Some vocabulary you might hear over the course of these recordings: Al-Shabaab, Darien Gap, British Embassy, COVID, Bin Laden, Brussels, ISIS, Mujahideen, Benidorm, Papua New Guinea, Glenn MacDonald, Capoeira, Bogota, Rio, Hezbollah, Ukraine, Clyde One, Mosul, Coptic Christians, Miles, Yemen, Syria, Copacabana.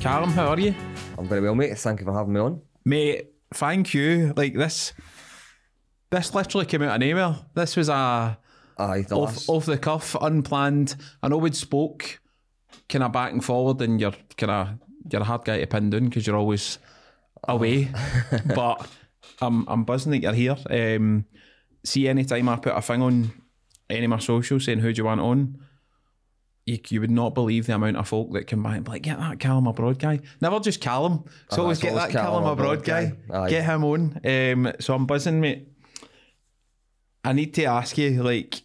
Callum, how are you? I'm very well, mate. Thank you for having me on. Mate, thank you. Like, this literally came out of nowhere. This was a off the cuff, unplanned. I know we'd spoke kind of back and forward, and you're a hard guy to pin down because you're always away. But I'm buzzing that you're here. See, any time I put a thing on any of my socials saying who do you want on, you would not believe the amount of folk that come by and be like, get that Callum abroad guy. Never just Callum. So always get that Callum abroad guy. Get him on. So I'm buzzing, mate. I need to ask you, like,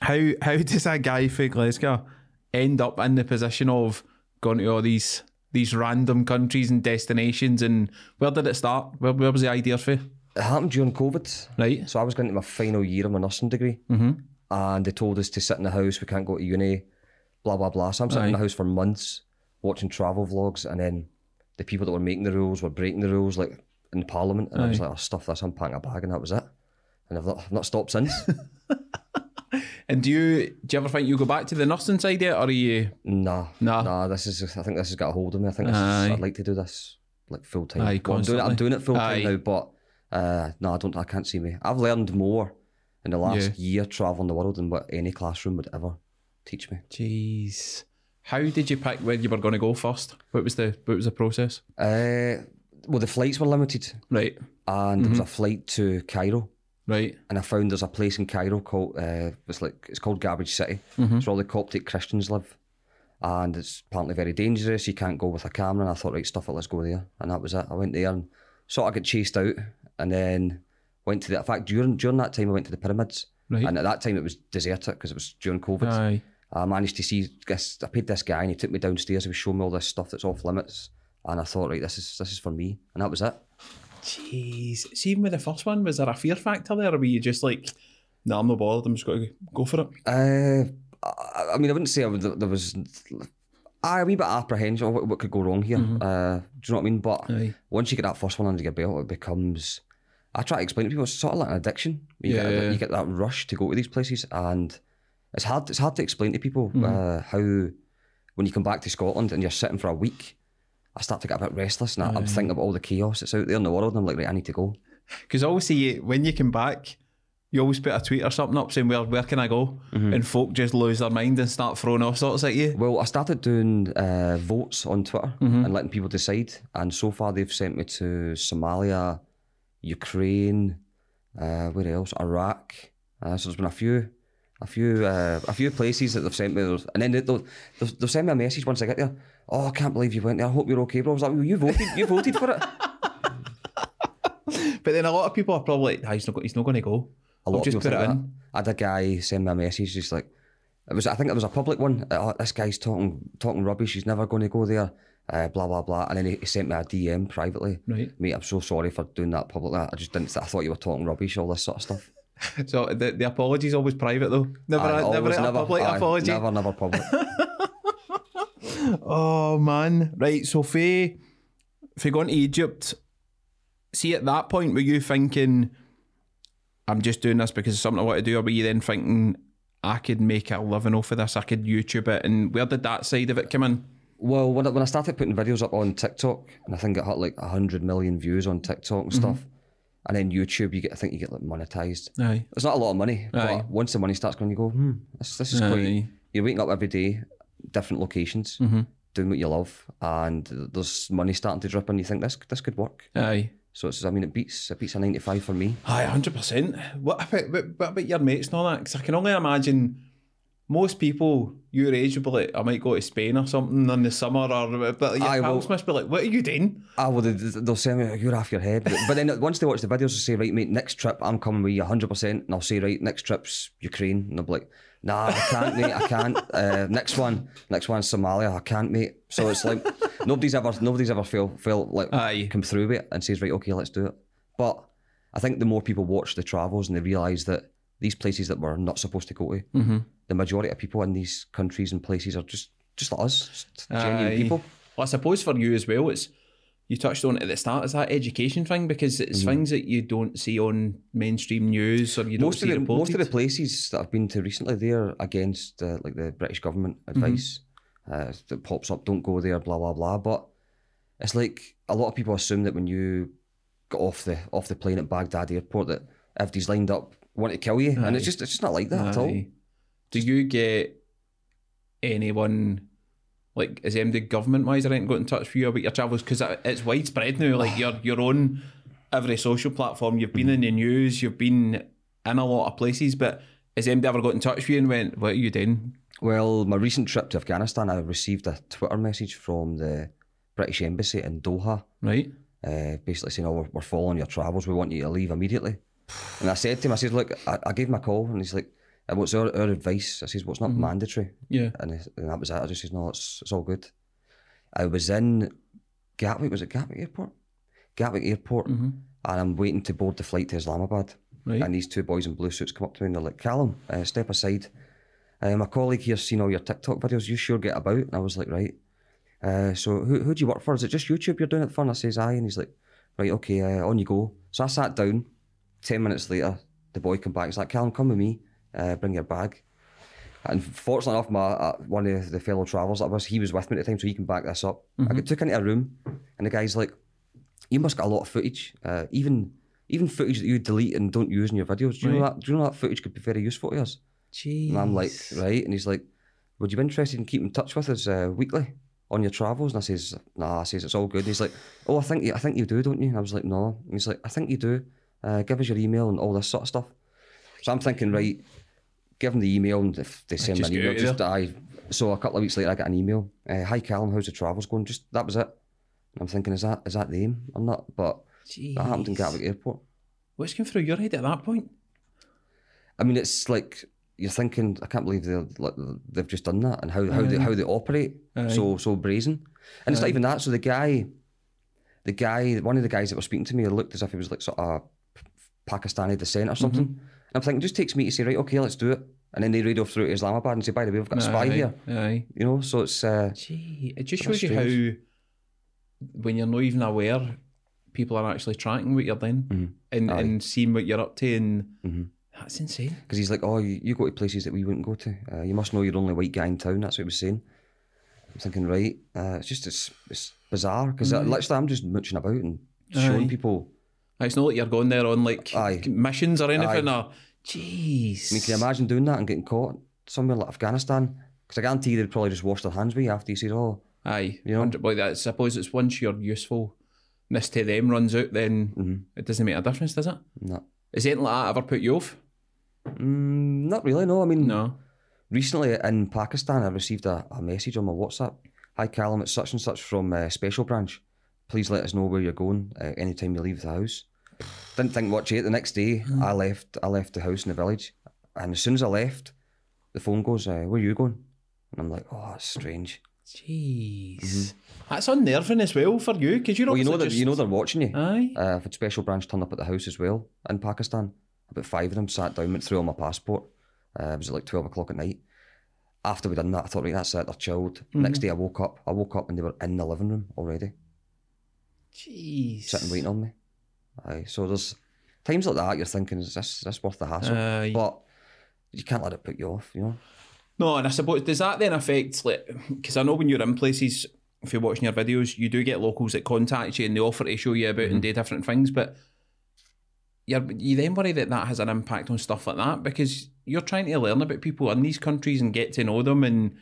how does that guy from Glasgow end up in the position of going to all these random countries and destinations? And where did it start? Where was the idea for you? It happened during COVID. Right. So I was going to my final year of my nursing degree. Mm-hmm. And they told us to sit in the house. We can't go to uni. Blah, blah, blah. So I'm sitting in the house for months watching travel vlogs, and then the people that were making the rules were breaking the rules, like in Parliament. And I was like, oh, stuff this, I'm packing a bag, and that was it. And I've not stopped since. And do you ever think you go back to the nursing side yet, or are you? Nah, I think this has got a hold of me. I think I'd like to do this like full time. Well, I'm doing it full time now, but I can't see me. I've learned more in the last year travelling the world than what any classroom would ever teach me. Jeez. How did you pick where you were going to go first? What was the process? Well, the flights were limited. Right. And there was a flight to Cairo. Right. And I found there's a place in Cairo called, it's called Garbage City. Mm-hmm. It's where all the Coptic Christians live. And it's apparently very dangerous. You can't go with a camera. And I thought, right, stuff it, let's go there. And that was it. I went there and sort of got chased out. And then went to the, in fact, during that time, I went to the pyramids. Right. And at that time, it was deserted because it was during COVID. Aye. I managed to see this, I paid this guy and he took me downstairs. He was showing me all this stuff that's off limits. And I thought, right, this is for me. And that was it. Jeez. So even with the first one, was there a fear factor there, or were you just like, no, I'm not bothered, I'm just going to go for it? I mean, I wouldn't say there was a wee bit of apprehension of what could go wrong here. Mm-hmm. Do you know what I mean? But once you get that first one under your belt, it becomes, I try to explain to people, it's sort of like an addiction. You get that rush to go to these places, and it's hard to explain to people how, when you come back to Scotland and you're sitting for a week, I start to get a bit restless, and I'm thinking about all the chaos that's out there in the world, and I'm like, right, I need to go. Because obviously, when you come back, you always put a tweet or something up saying, where can I go? Mm-hmm. And folk just lose their mind and start throwing all sorts at you. Well, I started doing votes on Twitter and letting people decide, and so far they've sent me to Somalia, Ukraine, where else? Iraq. So there's been a few places that they've sent me, and then they'll send me a message once I get there. Oh, I can't believe you went there. I hope you're okay, bro. I was like, well, you voted for it. But then a lot of people are probably like, he's not going to go. A lot I'll of just people put it in. I had a guy send me a message, just like, I think it was a public one. Oh, this guy's talking rubbish. He's never going to go there. Blah blah blah. And then he sent me a DM privately. Right, mate, I'm so sorry for doing that publicly. I thought you were talking rubbish. All this sort of stuff. So the apology's always private though. Never public apology. Never public. Oh man. Right, so if you're going to Egypt, see, at that point, were you thinking, I'm just doing this because it's something I want to do, or were you then thinking, I could make a living off of this, I could YouTube it? And where did that side of it come in? Well, when I started putting videos up on TikTok, and I think it had like 100 million views on TikTok and stuff, and then YouTube, you get like monetized. Aye. It's not a lot of money, but once the money starts going, you go, this is quite, you're waking up every day, different locations, doing what you love, and there's money starting to drip in, you think this could work. Aye. So it's, I mean, it beats a 9 to 5 for me. Aye, 100%. What about your mates and all that? Because I can only imagine most people your age would be like, I might go to Spain or something in the summer, but your pals must be like, what are you doing? Well, they'll say, you're off your head. But then once they watch the videos, they'll say, right, mate, next trip, I'm coming with you 100%. And I'll say, right, next trip's Ukraine. And they'll be like, nah, I can't, mate, I can't. Next one's Somalia, I can't, mate. So it's like, nobody's ever felt like, come through with it and says, right, okay, let's do it. But I think the more people watch the travels and they realise that these places that we're not supposed to go to, the majority of people in these countries and places are just like us, genuine people. Well, I suppose for you as well, it's, you touched on it at the start, it's that education thing, because it's things that you don't see on mainstream news, or you don't see reported. Most of the places that I've been to recently, they're against like the British government advice that pops up, don't go there, blah, blah, blah. But It's like a lot of people assume that when you got off the plane at Baghdad airport that everybody's lined up want to kill you, aye. And it's just not like that aye. At all. Do you get anyone, like, is MD government-wise or anything got in touch with you about your travels? Because it's widespread now, like your own, every social platform, you've been in the news, you've been in a lot of places, but has MD ever got in touch with you and went, what are you doing? Well, my recent trip to Afghanistan, I received a Twitter message from the British Embassy in Doha. Right. Basically saying, oh, we're following your travels, we want you to leave immediately. And I said to him, I said, look, I gave him a call and he's like, what's our advice? I said, well, it's not mandatory. Yeah. And that was that. I just said, no, it's all good. I was in Gatwick, was it Gatwick Airport? Gatwick Airport, and I'm waiting to board the flight to Islamabad. Right. And these two boys in blue suits come up to me and they're like, Callum, step aside. My colleague here's seen all your TikTok videos, you sure get about. And I was like, right. So who do you work for? Is it just YouTube you're doing it for? And I says, aye. And he's like, right, okay, on you go. So I sat down. 10 minutes later, the boy come back. He's like, Callum, come with me, bring your bag. And fortunately enough, one of the fellow travellers that was, he was with me at the time, so he can back this up. I got took into a room and the guy's like, you must got a lot of footage, even footage that you delete and don't use in your videos. Do you know that? Do you know that footage could be very useful to us? Jeez. And I'm like, right. And he's like, would you be interested in keeping in touch with us weekly on your travels? And I says, nah, I says, it's all good. And he's like, oh, I think you do, don't you? And I was like, no. And he's like, I think you do. Give us your email and all this sort of stuff. So I'm thinking, right, give them the email and if they send me an email, just die. So a couple of weeks later, I got an email. Hi, Callum, how's the travels going? Just, that was it. And I'm thinking, is that the aim or not? But that happened in Gatwick Airport. What's going through your head at that point? I mean, it's like, you're thinking, I can't believe they've just done that and how they operate so brazen. And it's not even that. So the guy, one of the guys that was speaking to me, looked as if he was like sort of Pakistani descent or something. And I'm thinking, it just takes me to say, right, okay, let's do it. And then they radio through to Islamabad and say, by the way, we've got a spy here. You know, so it's... Gee, it just shows you how, when you're not even aware, people are actually tracking what you're doing and seeing what you're up to. And that's insane. Because he's like, oh, you go to places that we wouldn't go to. You must know you're the only white guy in town. That's what he was saying. I'm thinking, right, it's bizarre because literally I'm just mooching about and showing people. It's not like you're going there on like missions or anything. Or, jeez. I mean, can you imagine doing that and getting caught somewhere like Afghanistan? Because I guarantee you they'd probably just wash their hands with you after you said, oh. Aye, you know? Well, I suppose it's once your usefulness to them runs out, then it doesn't make a difference, does it? No. Has anything like that ever put you off? Not really, no. I mean, recently in Pakistan, I received a message on my WhatsApp. Hi, Callum, it's such and such from Special Branch. Please let us know where you're going anytime you leave the house. Didn't think much of it. The next day, I left the house in the village. And as soon as I left, the phone goes, where are you going? And I'm like, oh, that's strange. Jeez. That's unnerving as well for you, because you you know they're watching you. Aye. I've had Special Branch turned up at the house as well in Pakistan. About 5 of them sat down, went through all my passport. It was at like 12 o'clock at night. After we'd done that, I thought, right, that's it, they're chilled. Next day I woke up and they were in the living room already. Jeez. Sitting waiting on me. Aye. So there's times like that you're thinking, is this worth the hassle? But you can't let it put you off, you know? No, and I suppose, does that then affect, like, because I know when you're in places, if you're watching your videos, you do get locals that contact you and they offer to show you about and do different things, but you then worry that has an impact on stuff like that, because you're trying to learn about people in these countries and get to know them, and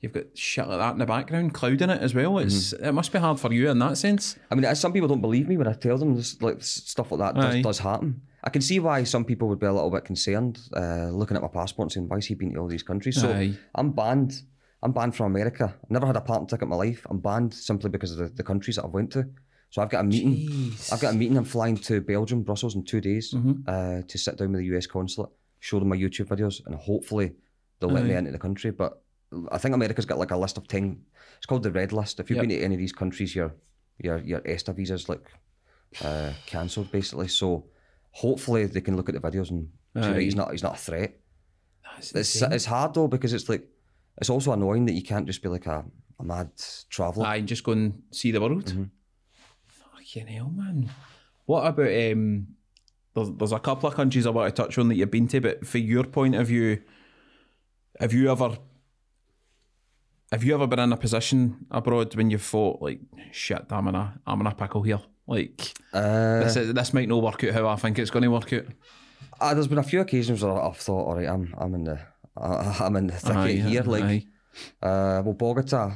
you've got shit like that in the background clouding it as well. It's It must be hard for you in that sense. I mean, some people don't believe me when I tell them this, like, stuff like that does happen. I can see why some people would be a little bit concerned looking at my passport and saying, why has he been to all these countries? So I'm banned from America. I've never had a parking ticket in my life. I'm banned simply because of the countries that I've went to. So I've got a meeting. Jeez. I'm flying to Belgium, Brussels in 2 days to sit down with the US consulate, show them my YouTube videos, and hopefully they'll let me into the country. But I think America's got like a list of 10. It's called the Red List. If you've been to any of these countries, your ESTA visa's like cancelled basically. So hopefully they can look at the videos and see that he's not a threat. It's hard though, because it's like, it's also annoying that you can't just be like a mad traveller. I just go and see the world. Fucking hell, man. What about there's a couple of countries I want to touch on that you've been to, but for your point of view, have you ever Have you ever been in a position abroad when you've thought, like, shit, I'm in a pickle here? Like, this might not work out how I think it's going to work out. There's been a few occasions where I've thought, all right, I'm in the thicket here. Like, well, Bogota,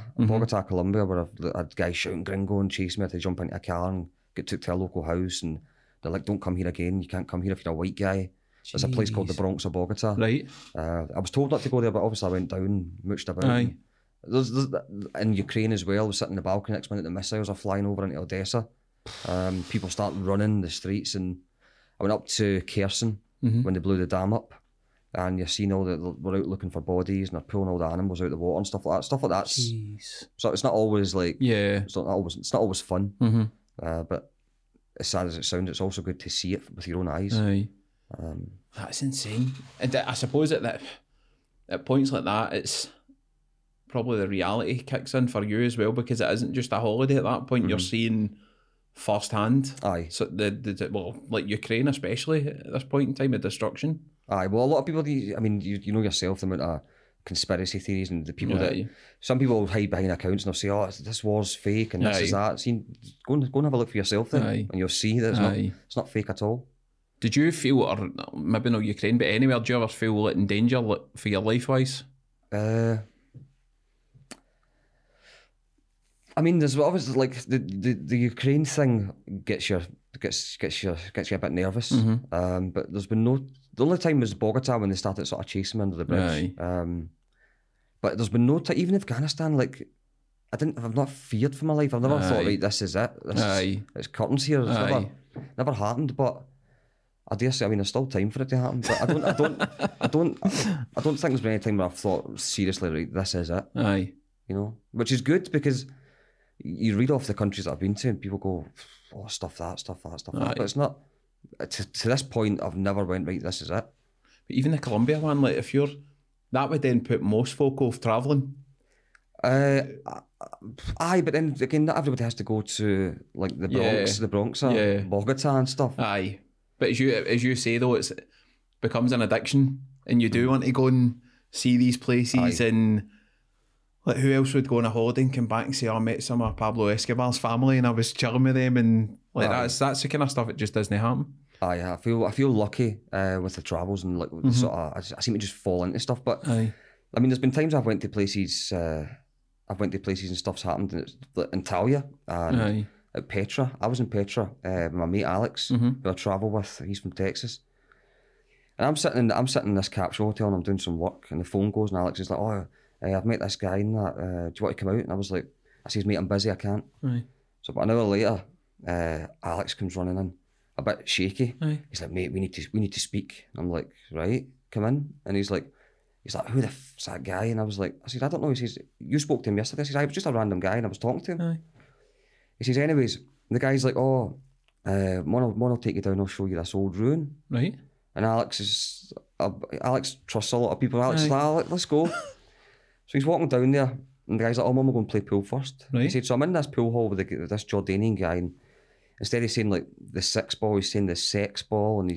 Colombia, where a guy shouting gringo and chased me. I had to jump into a car and get took to a local house, and they're like, "Don't come here again. You can't come here if you're a white guy." Jeez. There's a place called the Bronx of Bogota. Right. I was told not to go there, but obviously I went down, and mooched about. Aye. There's in Ukraine as well. I was sitting in the balcony. Next minute, the missiles are flying over into Odessa. People start running the streets, and I went up to Kherson when they blew the dam up, and you're seeing all that we're out looking for bodies, and they're pulling all the animals out of the water and stuff like that. Jeez. So it's not always like it's not always fun, but as sad as it sounds, it's also good to see it with your own eyes. Aye. That's insane. And I suppose at points like that, it's probably the reality kicks in for you as well, because it isn't just a holiday at that point. You're seeing firsthand. Aye. So well, like Ukraine especially at this point in time, the destruction. Aye. Well, a lot of people. I mean, you know yourself, the amount of conspiracy theories and the people that some people hide behind accounts, and they'll say, "Oh, this war's fake and this is that." See, go and have a look for yourself then, and you'll see that it's not fake at all. Did you feel, or maybe not Ukraine, but anywhere, do you ever feel like in danger, like, for your life wise? I mean, there's obviously, like, the Ukraine thing gets you a bit nervous. But there's been the only time was Bogota when they started sort of chasing me under the bridge. But there's been no time, even Afghanistan. Like, I've not feared for my life. I've never thought, right, this is it. It's curtains here. It's never happened. But I dare say, I mean, there's still time for it to happen. But I don't think there's been any time where I've thought seriously, right, this is it. Aye, you know, which is good, because you read off the countries that I've been to and people go, oh, stuff that. But it's not, to this point, I've never went, right, this is it. But even the Colombia one, like, that would then put most folk off travelling. Aye, but then again, not everybody has to go to, like, the Bronx, Bogota and stuff. Aye. But as you say, though, it becomes an addiction, and you do want to go and see these places. Aye. And... like, who else would go on a holiday and come back and say, oh, I met some of Pablo Escobar's family and I was chilling with them, and like that's the kind of stuff that just doesn't happen. Aye, I feel lucky with the travels, and like sort of I seem to just fall into stuff. But I mean, there's been times I've went to places and stuff's happened, and it's like in Talia and at Petra. I was in Petra with my mate Alex, who I travel with. He's from Texas. And I'm sitting in this capsule hotel and I'm doing some work, and the phone goes, and Alex is like, oh, I've met this guy and that, do you want to come out? And I was like, I says, mate, I'm busy, I can't. Aye. So about an hour later, Alex comes running in, a bit shaky. Aye. He's like, mate, we need to speak. And I'm like, right, come in. And he's like, who the f's that guy? And I said, I don't know. He says, you spoke to him yesterday. I says, I was just a random guy and I was talking to him. Aye. He says, anyways, the guy's like, oh, Mon will take you down, I'll show you this old ruin. Right. And Alex trusts a lot of people. Alex is like, oh, let's go. So he's walking down there, and the guy's like, oh, Mum, we're going to play pool first. Right. He said, so I'm in this pool hall with this Jordanian guy, and instead of saying, like, the six ball, he's saying the sex ball, and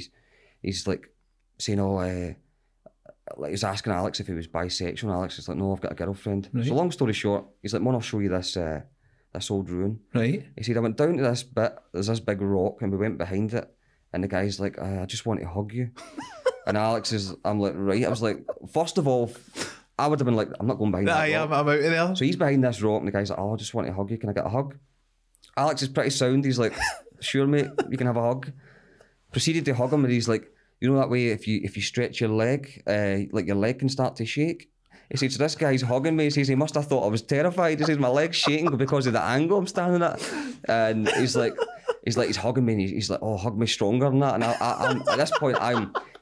he's like, saying, oh, like, he's asking Alex if he was bisexual, and Alex is like, no, I've got a girlfriend. Right. So long story short, he's like, Mum, I'll show you this old ruin. Right. He said, I went down to this bit, there's this big rock, and we went behind it, and the guy's like, I just want to hug you. And I'm like, right. I was like, first of all... I would have been like, I'm not going behind that rock. I'm out of there. So he's behind this rock, and the guy's like, oh, I just want to hug you. Can I get a hug? Alex is pretty sound. He's like, sure, mate, you can have a hug. Proceeded to hug him, and he's like, you know that way if you stretch your leg, like your leg can start to shake? He says, so this guy's hugging me. He says, he must have thought I was terrified. He says, my leg's shaking because of the angle I'm standing at. And he's hugging me, and he's like, oh, hug me stronger than that. And I'm at this point,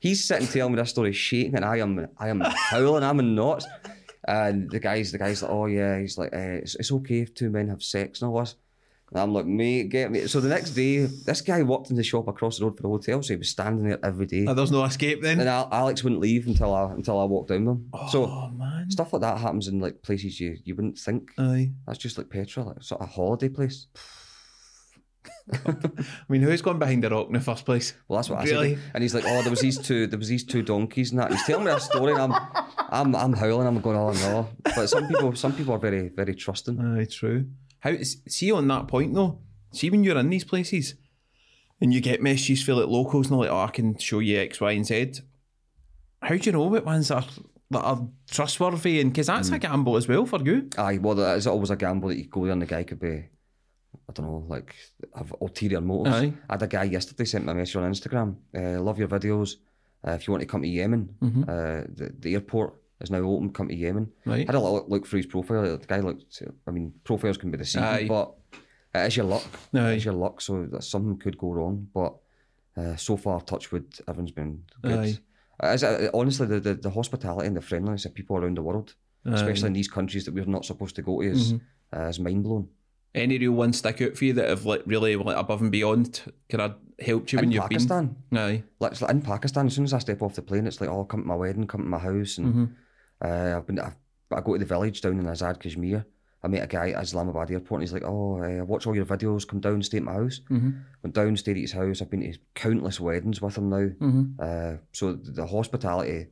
he's sitting telling me this story shaking, and I am howling, I'm in knots. And the guy's like, oh yeah, he's like, it's okay if two men have sex and all this. And I'm like, mate, get me. So the next day, this guy walked in the shop across the road for the hotel, so he was standing there every day. Oh, there's no escape then? And Alex wouldn't leave until I walked down with him. Oh, so man. Stuff like that happens in like places you wouldn't think. Aye. That's just like Petra, like sort of a holiday place. I mean, who's gone behind the rock in the first place? Well, that's what really? I said. And he's like, oh, there was these two donkeys and that. He's telling me a story and I'm howling, I'm going, oh no. But some people are very, very trusting. Aye, true. How, see, on that point though, see when you're in these places and you get messages for like locals and they're like, oh, I can show you X, Y and Z. How do you know what ones are trustworthy? And because that's a gamble as well for you. Aye, well, it's always a gamble that you go there and the guy could be, I don't know, like have ulterior motives. Aye. I had a guy yesterday sent me a message on Instagram, love your videos, if you want to come to Yemen, mm-hmm. The airport is now open, come to Yemen. Right. I had a little look through his profile, the guy looked, I mean, profiles can be deceiving, but it is your luck. Aye. It is your luck, so that something could go wrong, but so far, touch wood, everyone's been good. Aye. Honestly, the hospitality and the friendliness of people around the world, especially in these countries that we're not supposed to go to, is mind-blowing. Any real ones stick out for you that have like really like, above and beyond? Can I help you in when you've Pakistan, been? Aye. Like, in Pakistan, as soon as I step off the plane, it's like, oh, come to my wedding, come to my house. And I go to the village down in Azad, Kashmir. I met a guy at Islamabad airport and he's like, oh, I watch all your videos, come down, stay at my house. Mm-hmm. Went down, stayed at his house. I've been to countless weddings with him now. Mm-hmm. So the hospitality,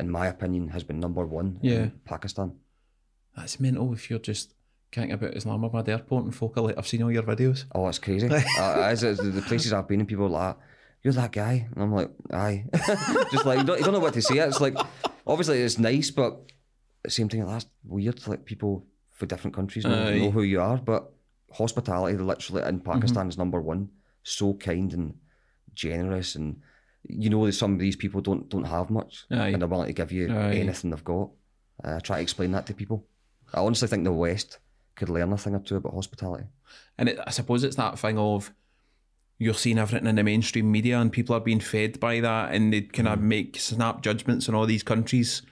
in my opinion, has been number one in Pakistan. That's mental if you're just can't about Islamabad airport and folk are like, I've seen all your videos. Oh, that's crazy. The places I've been and people are like, you're that guy. And I'm like, aye. Just like, you don't know what to say. It's like, obviously it's nice, but same thing, that's weird. Like people for different countries don't know who you are, but hospitality literally in Pakistan is number one. So kind and generous, and you know that some of these people don't have much and they're willing to give you anything they've got. I try to explain that to people. I honestly think the West could learn a thing or two about hospitality. And I suppose it's that thing of you're seeing everything in the mainstream media and people are being fed by that and they kind of make snap judgments in all these countries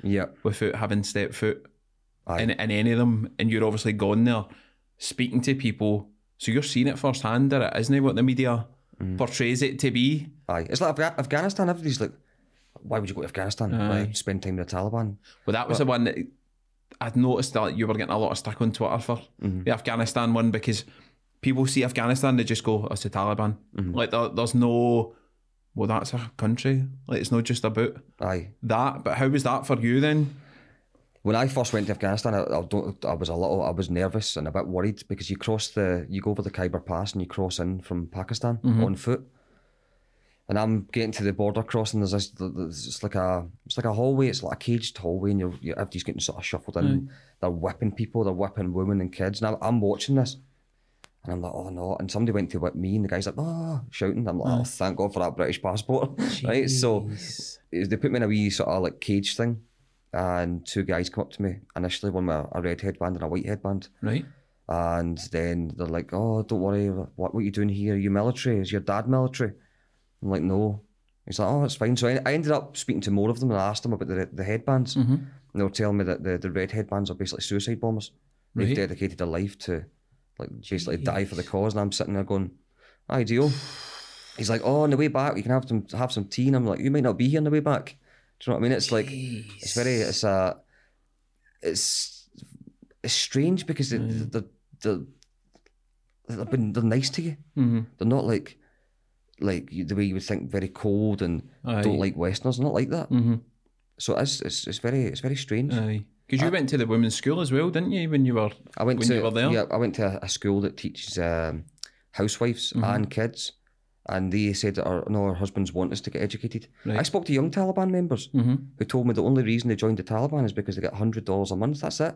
without having stepped foot in any of them. And you're obviously gone there speaking to people. So you're seeing it firsthand, isn't it? What the media portrays it to be. Aye. It's like Afghanistan. Everybody's like, why would you go to Afghanistan? Why spend time with the Taliban? Well, that was the one that I'd noticed that you were getting a lot of stick on Twitter for the Afghanistan one, because people see Afghanistan, they just go, oh, it's the Taliban. Like, there's no, well, that's a country. Like, it's not just about that. But how was that for you then? When I first went to Afghanistan, I was nervous and a bit worried because you go over the Khyber Pass and you cross in from Pakistan on foot. And I'm getting to the border crossing. There's this, it's like a hallway. It's like a caged hallway, and everybody's getting sort of shuffled in. And they're whipping people, they're whipping women and kids. And I'm watching this, and I'm like, oh no! And somebody went to whip me, and the guy's like, oh, shouting. I'm like, oh, thank God for that British passport, right? So they put me in a wee sort of like cage thing, and two guys come up to me initially, one with a red headband and a white headband, right? And then they're like, oh, don't worry, what are you doing here? Are you military? Is your dad military? I'm like, no. He's like, oh, it's fine. So I ended up speaking to more of them and I asked them about the headbands. And they were telling me that the red headbands are basically suicide bombers. They've dedicated their life to like basically die for the cause. And I'm sitting there going, ideal. He's like, oh, on the way back, you can have some tea. And I'm like, you might not be here on the way back. Do you know what I mean? It's like, it's strange because they're nice to you. They're not like the way you would think, very cold and don't like Westerners, not like that. So it's very strange. Because you went to the women's school as well, didn't you? When you were there, yeah, I went to a school that teaches housewives and kids, and they said that our husbands want us to get educated. Right. I spoke to young Taliban members who told me the only reason they joined the Taliban is because they get $100 a month. That's it.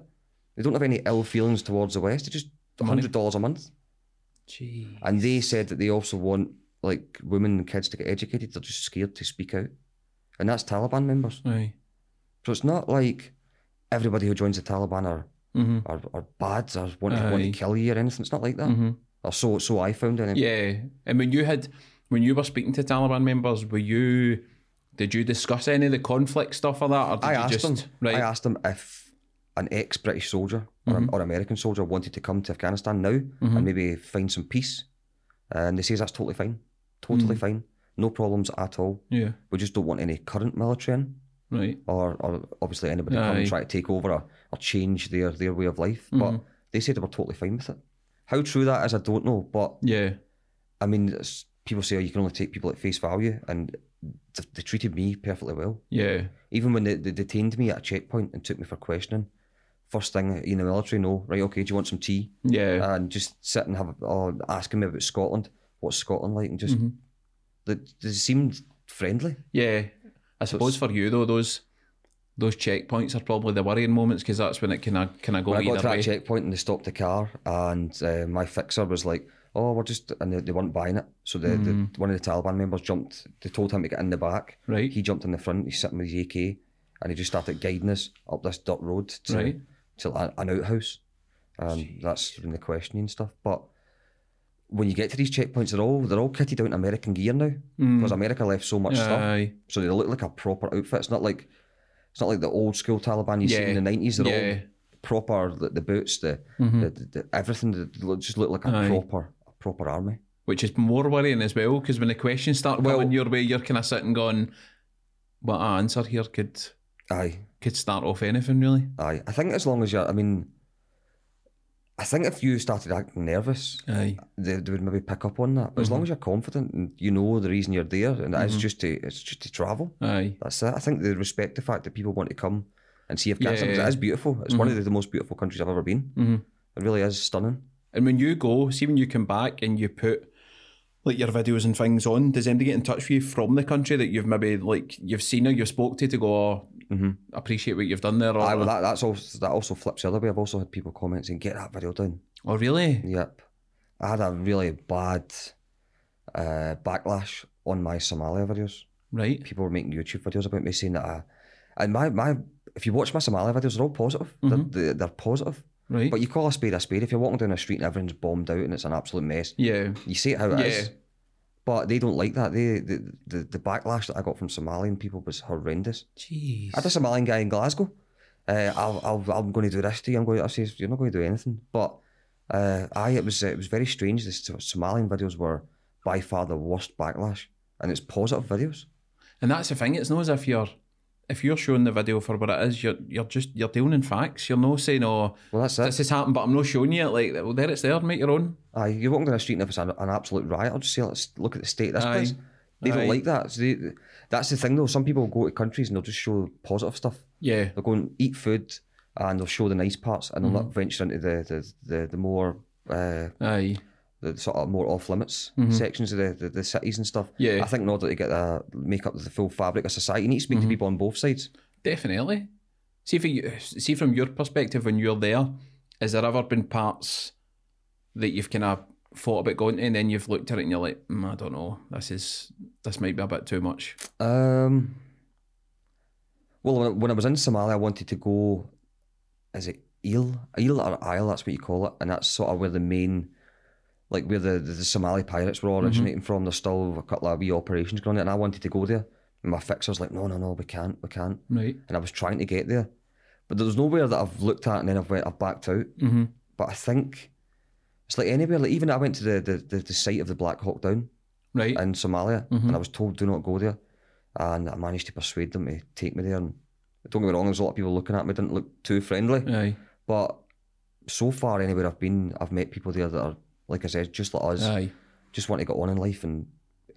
They don't have any ill feelings towards the West. It's just $100 a month. Jeez. And they said that they also want, like, women and kids to get educated. They're just scared to speak out. And that's Taliban members. Aye. So it's not like everybody who joins the Taliban are bad or want to kill you or anything. It's not like that. Or so I found it. Yeah. And when you were speaking to Taliban members, did you discuss any of the conflict stuff or that? Or I asked them if an ex-British soldier or American soldier wanted to come to Afghanistan now and maybe find some peace. And they say that's totally fine. Totally fine. No problems at all. Yeah. We just don't want any current military in. Right. Or obviously anybody come and try to take over or change their way of life. But they said they were totally fine with it. How true that is, I don't know. But I mean, people say, oh, you can only take people at face value, and they treated me perfectly well. Yeah. Even when they detained me at a checkpoint and took me for questioning, first thing, you know, military, no, right, okay, do you want some tea? Yeah. And just sit and have, asking me about Scotland, what's Scotland like, and just, mm-hmm. they seemed friendly. Yeah. I suppose for you, though, those checkpoints are probably the worrying moments, because that's when it can I go either way. I got to that checkpoint and they stopped the car, and my fixer was like, oh, we're just, and they weren't buying it. So the one of the Taliban members jumped, they told him to get in the back. Right. He jumped in the front, he's sitting with his AK, and he just started guiding us up this dirt road to, right, to an outhouse. And that's when the questioning and stuff. But when you get to these checkpoints, they're all kitted out in American gear now, because America left so much stuff. So they look like a proper outfit. It's not like the old school Taliban you see in the 90s. They're all proper, the boots, the everything. They just look like a proper army. Which is more worrying as well, because when the questions start coming your way, you're kind of sitting going, well, an answer here could start off anything, really. Aye. I think as long as I think if you started acting nervous, they would maybe pick up on that. But as long as you're confident and you know the reason you're there, and that is just to travel. Aye. That's it. I think they respect the fact that people want to come and see Afghanistan. It is beautiful. It's one of the most beautiful countries I've ever been. Mm-hmm. It really is stunning. And when you go, see when you come back and you put like your videos and things on, does anybody get in touch with you from the country that you've maybe like you've seen or you've spoke to go, oh, appreciate what you've done there? Or well, that also flips the other way. I've also had people comment saying, get that video down. Oh, really? Yep. I had a really bad backlash on my Somalia videos. Right. People were making YouTube videos about me saying that and my if you watch my Somalia videos, they're all positive. Mm-hmm. They're positive. Right. But you call a spade a spade. If you're walking down a street and everything's bombed out and it's an absolute mess, you see it how it is. But they don't like that. The backlash that I got from Somalian people was horrendous. Jeez. I had a Somalian guy in Glasgow. I'm going to do this to you. I say you're not going to do anything. But it was very strange. The Somalian videos were by far the worst backlash, and it's positive videos. And that's the thing. It's not as if you're showing the video for what it is, you're dealing in facts. You're not saying, oh, well, that's it. This has happened, but I'm not showing you it. Like, well, there it's there, make your own. Aye, you're walking down the street and if it's an absolute riot, I'll just say, let's look at the state of this place. They don't like that. So that's the thing, though. Some people go to countries and they'll just show positive stuff. Yeah. They'll go and eat food and they'll show the nice parts and they'll not venture into the more... the sort of more off-limits sections of the cities and stuff. Yeah. I think in order to get the make up the full fabric of society, you need to speak to people on both sides. Definitely. See from your perspective when you're there, has there ever been parts that you've kind of thought about going to and then you've looked at it and you're like, I don't know, this might be a bit too much? Well, when I was in Somalia, I wanted to go, is it Eel or Isle, that's what you call it, and that's sort of where the main... like where the Somali pirates were originating from. There's still a couple of wee operations going on, and I wanted to go there. And my fixer's like, no, we can't. Right. And I was trying to get there. But there's nowhere that I've looked at and then I've backed out. Mm-hmm. But I think it's like anywhere, like even I went to the site of the Black Hawk Down in Somalia, and I was told do not go there. And I managed to persuade them to take me there. And don't get me wrong, there's a lot of people looking at me, didn't look too friendly. Aye. But so far anywhere I've been, I've met people there that are, like I said, just like us, just want to get on in life and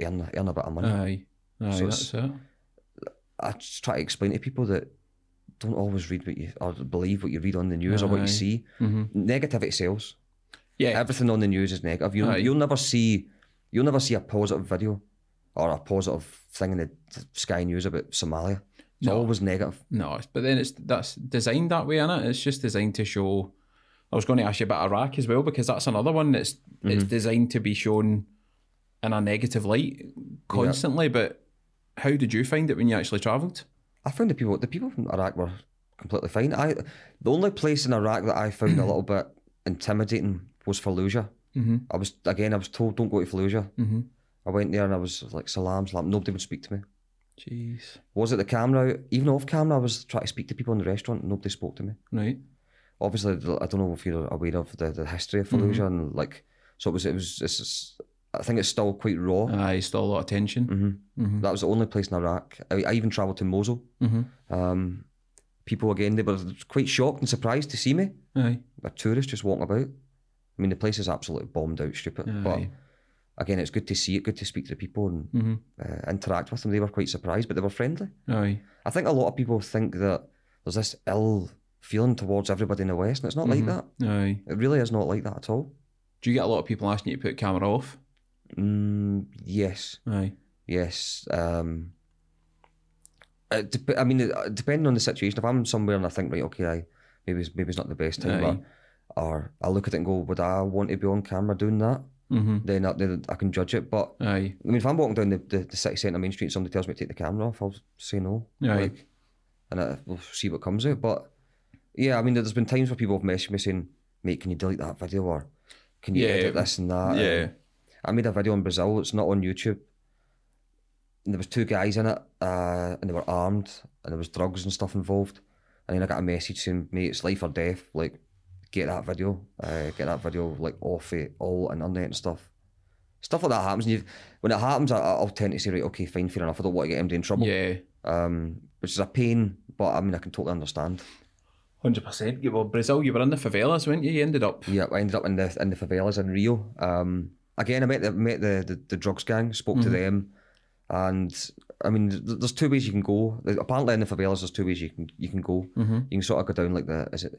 earn a bit of money. Aye, so that's it. I just try to explain to people that don't always read what you, or believe what you read on the news or what you see. Mm-hmm. Negativity sells. Yeah. Everything on the news is negative. You'll never see a positive video or a positive thing in the Sky News about Somalia. It's always negative. No, but then that's designed that way, isn't it? It's just designed to show... I was going to ask you about Iraq as well, because that's another one that's it's designed to be shown in a negative light constantly. Yeah. But how did you find it when you actually travelled? I found the people from Iraq were completely fine. The only place in Iraq that I found a little bit intimidating was Fallujah. Mm-hmm. I was told don't go to Fallujah. Mm-hmm. I went there and I was like salam. Nobody would speak to me. Jeez. Was it the camera? Even off camera, I was trying to speak to people in the restaurant and nobody spoke to me. Right. Obviously, I don't know if you're aware of the history of Fallujah, and like, so it was. I think it's still quite raw. Aye, still a lot of tension. Mm-hmm. Mm-hmm. That was the only place in Iraq. I even travelled to Mosul. Mm-hmm. People again, they were quite shocked and surprised to see me. Aye, a tourist just walking about. I mean, the place is absolutely bombed out, stupid. Aye. But again, it's good to see it, good to speak to the people and interact with them. They were quite surprised, but they were friendly. Aye. I think a lot of people think that there's this ill feeling towards everybody in the West, and it's not like that. Aye. It really is not like that at all. Do you get a lot of people asking you to put camera off? Yes. Aye. Yes. I mean, depending on the situation, if I'm somewhere and I think, right, okay, maybe it's not the best time, or I look at it and go, would I want to be on camera doing that? Then I can judge it. But I mean, if I'm walking down the city centre main street and somebody tells me to take the camera off, I'll say no. Like, and we'll see what comes out. But yeah, I mean, there's been times where people have messaged me saying, mate, can you delete that video, or can you edit this and that? Yeah. And I made a video in Brazil, it's not on YouTube. And there was two guys in it, and they were armed, and there was drugs and stuff involved. And then I got a message saying, mate, it's life or death, like, get that video like off it all and internet and stuff like that happens. And when it happens, I'll tend to say, right, okay, fine, fair enough, I don't want to get anybody in trouble, which is a pain, but I mean, I can totally understand. 100%. You were Brazil, you were in the favelas, weren't you? You ended up... Yeah, I ended up in the favelas in Rio. Again, I met the drugs gang, spoke to them, and I mean, there's two ways you can go. Apparently in the favelas, there's two ways you can go. You can sort of go down like the... Is it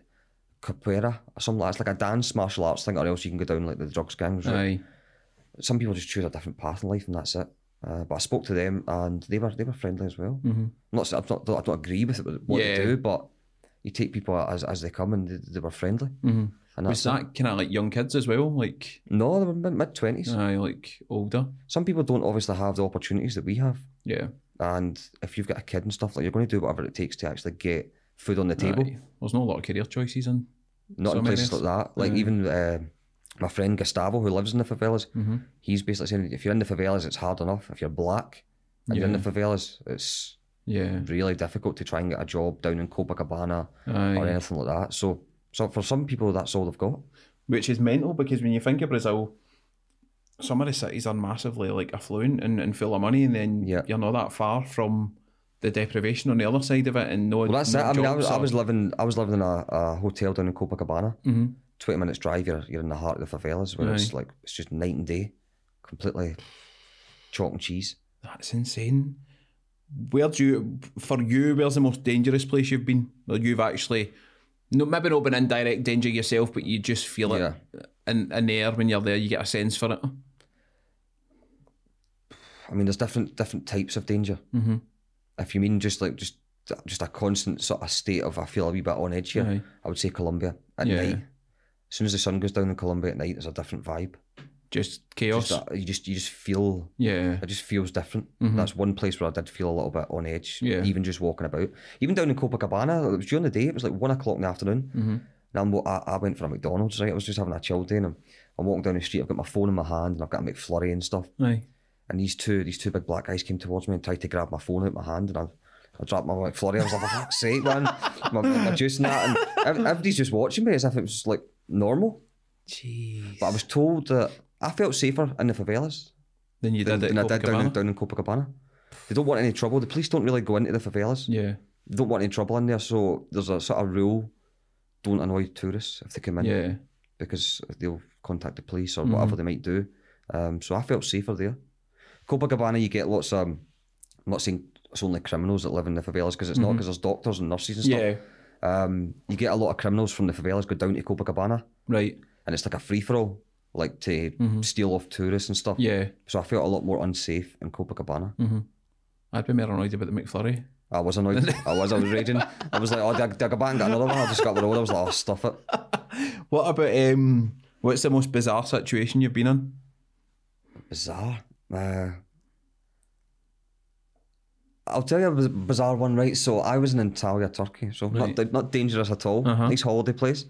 capoeira or something like that? It's like a dance martial arts thing, or else you can go down like the drugs gangs. Right? Some people just choose a different path in life, and that's it. But I spoke to them, and they were friendly as well. I don't agree with what they do, but you take people as they come, and they were friendly. And was that kind of like young kids as well? Like, no, they were mid-20s. Aye, like older. Some people don't obviously have the opportunities that we have. Yeah. And if you've got a kid and stuff, like, you're going to do whatever it takes to actually get food on the table. There's not a lot of career choices in... Not in places like that. Like, even my friend Gustavo, who lives in the favelas, he's basically saying, if you're in the favelas, it's hard enough. If you're black and you're in the favelas, it's really difficult to try and get a job down in Copacabana or anything like that. So for some people, that's all they've got. Which is mental, because when you think of Brazil, some of the cities are massively like affluent and full of money, and then you're not that far from the deprivation on the other side of it, and that's it. I mean, I was living in a hotel down in Copacabana, 20 minutes drive, you're in the heart of the favelas, where it's like, it's just night and day, completely chalk and cheese. That's insane. Where's the most dangerous place you've been? Or you've actually, maybe not been in direct danger yourself, but you just feel it in the air when you're there, you get a sense for it. I mean, there's different types of danger. If you mean just a constant sort of state of, I feel a wee bit on edge here, I would say Colombia at night. As soon as the sun goes down in Colombia at night, there's a different vibe. Just chaos. You just feel... Yeah. It just feels different. That's one place where I did feel a little bit on edge, even just walking about. Even down in Copacabana, it was during the day, it was like 1 o'clock in the afternoon, and I went for a McDonald's, right? I was just having a chill day, and I'm walking down the street, I've got my phone in my hand, and I've got a McFlurry and stuff. Aye. And these two big black guys came towards me and tried to grab my phone out of my hand, and I dropped my McFlurry. I was like, for fuck's sake, man, my juice and that. And everybody's just watching me as if it was like normal. Jeez. But I was told that I felt safer in the favelas than I did down in Copacabana. They don't want any trouble. The police don't really go into the favelas. Yeah. They don't want any trouble in there. So there's a sort of rule: don't annoy tourists if they come in, because they'll contact the police or whatever they might do. So I felt safer there. Copacabana, you get lots of... I'm not saying it's only criminals that live in the favelas, because it's not, because there's doctors and nurses and stuff. You get a lot of criminals from the favelas go down to Copacabana, right? And it's like a free for all, like to steal off tourists and stuff. Yeah. So I felt a lot more unsafe in Copacabana. I'd be more annoyed about the McFlurry. I was annoyed. I was raging. I was like, oh, did I go back and get another one? I just got the road. I was like, oh, stuff it. What about what's the most bizarre situation you've been in? Bizarre. I'll tell you a bizarre one, right? So I was in Antalya, Turkey, so not dangerous at all. Nice holiday place.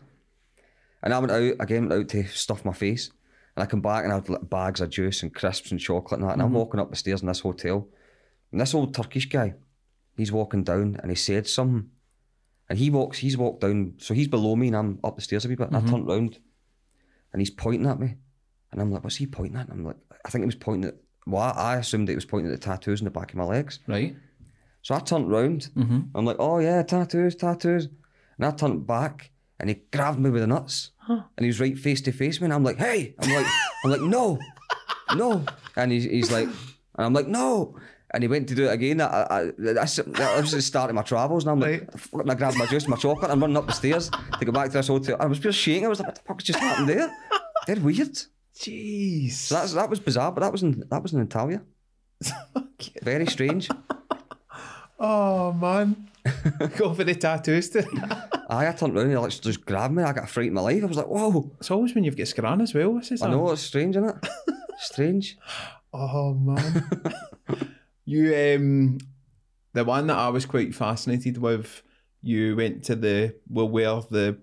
And I went out to stuff my face, and I come back and I had like bags of juice and crisps and chocolate and that, and I'm walking up the stairs in this hotel, and this old Turkish guy, he's walking down, and he said something, and he's walked down, so he's below me and I'm up the stairs a wee bit, and I turned round, and he's pointing at me, and I'm like, what's he pointing at? And I'm like, I think he was pointing at... Well, I assumed it was pointing at the tattoos in the back of my legs. Right. So I turned round. I'm like, oh yeah, tattoos. And I turned back, and he grabbed me with the nuts. And he was right face to face me, and I'm like, hey! I'm like, no! no. And he's like, and I'm like, no. And he went to do it again. That was the start of my travels. And I'm like, right. And I grabbed my juice, my chocolate, and I'm running up the stairs to go back to this hotel. I was pure shaking. I was like, what the fuck just happened there? They're weird. Jeez. So that was bizarre, but that was in Italia. Very strange. Oh, man. Go for the tattoos too. I turned around and Alex just grabbed me. I got a fright in my life. I was like, whoa. It's always when you've got scan as well. I know, it's strange, isn't it? Strange. Oh, man. You, the one that I was quite fascinated with, you went to where the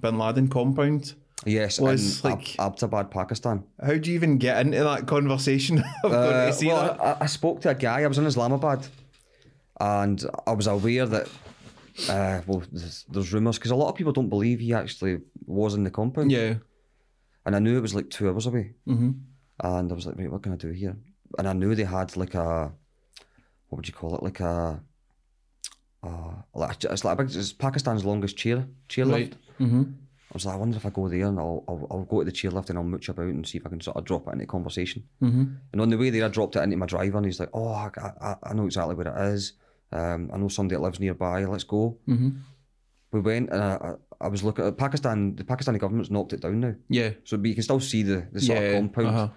Bin Laden compound. Yes, was in like, Abbottabad, Pakistan. How do you even get into that conversation? I spoke to a guy. I was in Islamabad, and I was aware that there's rumours, because a lot of people don't believe he actually was in the compound. Yeah, and I knew it was like 2 hours away, and I was like, wait, what can I do here? And I knew they had like a, what would you call it? Like a, it's Pakistan's longest chairlift. Right. Mm-hmm. I was like, I wonder if I go there and I'll go to the chairlift and I'll mooch about and see if I can sort of drop it into conversation. Mm-hmm. And on the way there, I dropped it into my driver and he's like, oh, I know exactly where it is. I know somebody that lives nearby, let's go. Mm-hmm. We went and I was looking at Pakistan. The Pakistani government's knocked it down now. Yeah. So but you can still see the sort of compound. Uh-huh.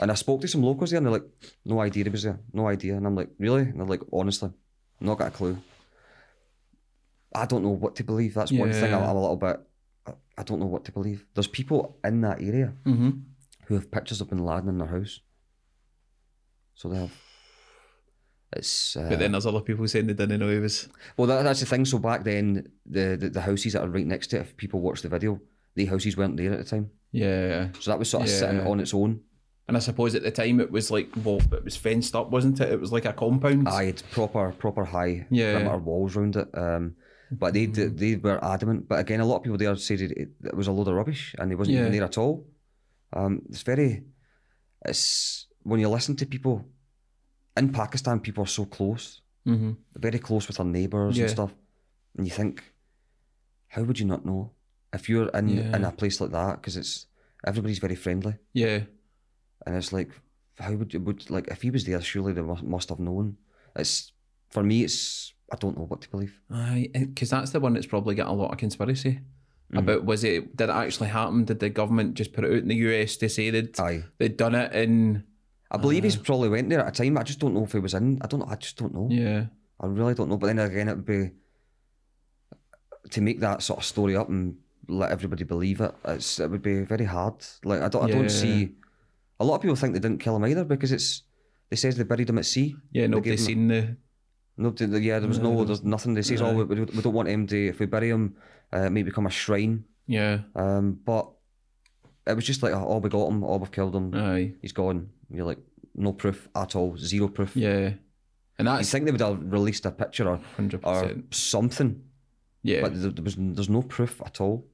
And I spoke to some locals there and they're like, no idea he was there, no idea. And I'm like, really? And they're like, honestly, not got a clue. I don't know what to believe. That's one thing I'm a little bit... I don't know what to believe. There's people in that area who have pictures of Bin Laden in their house. So they have. It's. But then there's other people saying they didn't know he was. Well, that's the thing. So back then, the houses that are right next to it, if people watch the video, the houses weren't there at the time. Yeah. So that was sort of sitting on its own. And I suppose at the time it was like, well, it was fenced up, wasn't it? It was like a compound. Aye, it's proper high perimeter walls around it. But they were adamant. But again, a lot of people there said it was a load of rubbish and they wasn't even there at all. It's when you listen to people, in Pakistan, people are so close, very close with their neighbours and stuff. And you think, how would you not know? If you're in a place like that, because everybody's very friendly. Yeah. And it's like, how would like, if he was there, surely they must have known. It's, for me, I don't know what to believe. Aye, because that's the one that's probably got a lot of conspiracy about. Did it actually happen? Did the government just put it out in the US to say they'd done it? And I believe he's probably went there at a time. I just don't know if he was in. I don't know. I just don't know. Yeah, I really don't know. But then again, it would be to make that sort of story up and let everybody believe it. It would be very hard. Like I don't see. A lot of people think they didn't kill him either because they says they buried him at sea. Yeah, nobody's seen the. Nobody, yeah, there was there's nothing. They say, oh, we don't want him to, if we bury him, it may become a shrine. Yeah. But it was just like, oh, we got him, oh, we've killed him. Aye. He's gone. And you're like, no proof at all, zero proof. Yeah. And that's... You think they would have released a picture or something. Yeah. But there's no proof at all.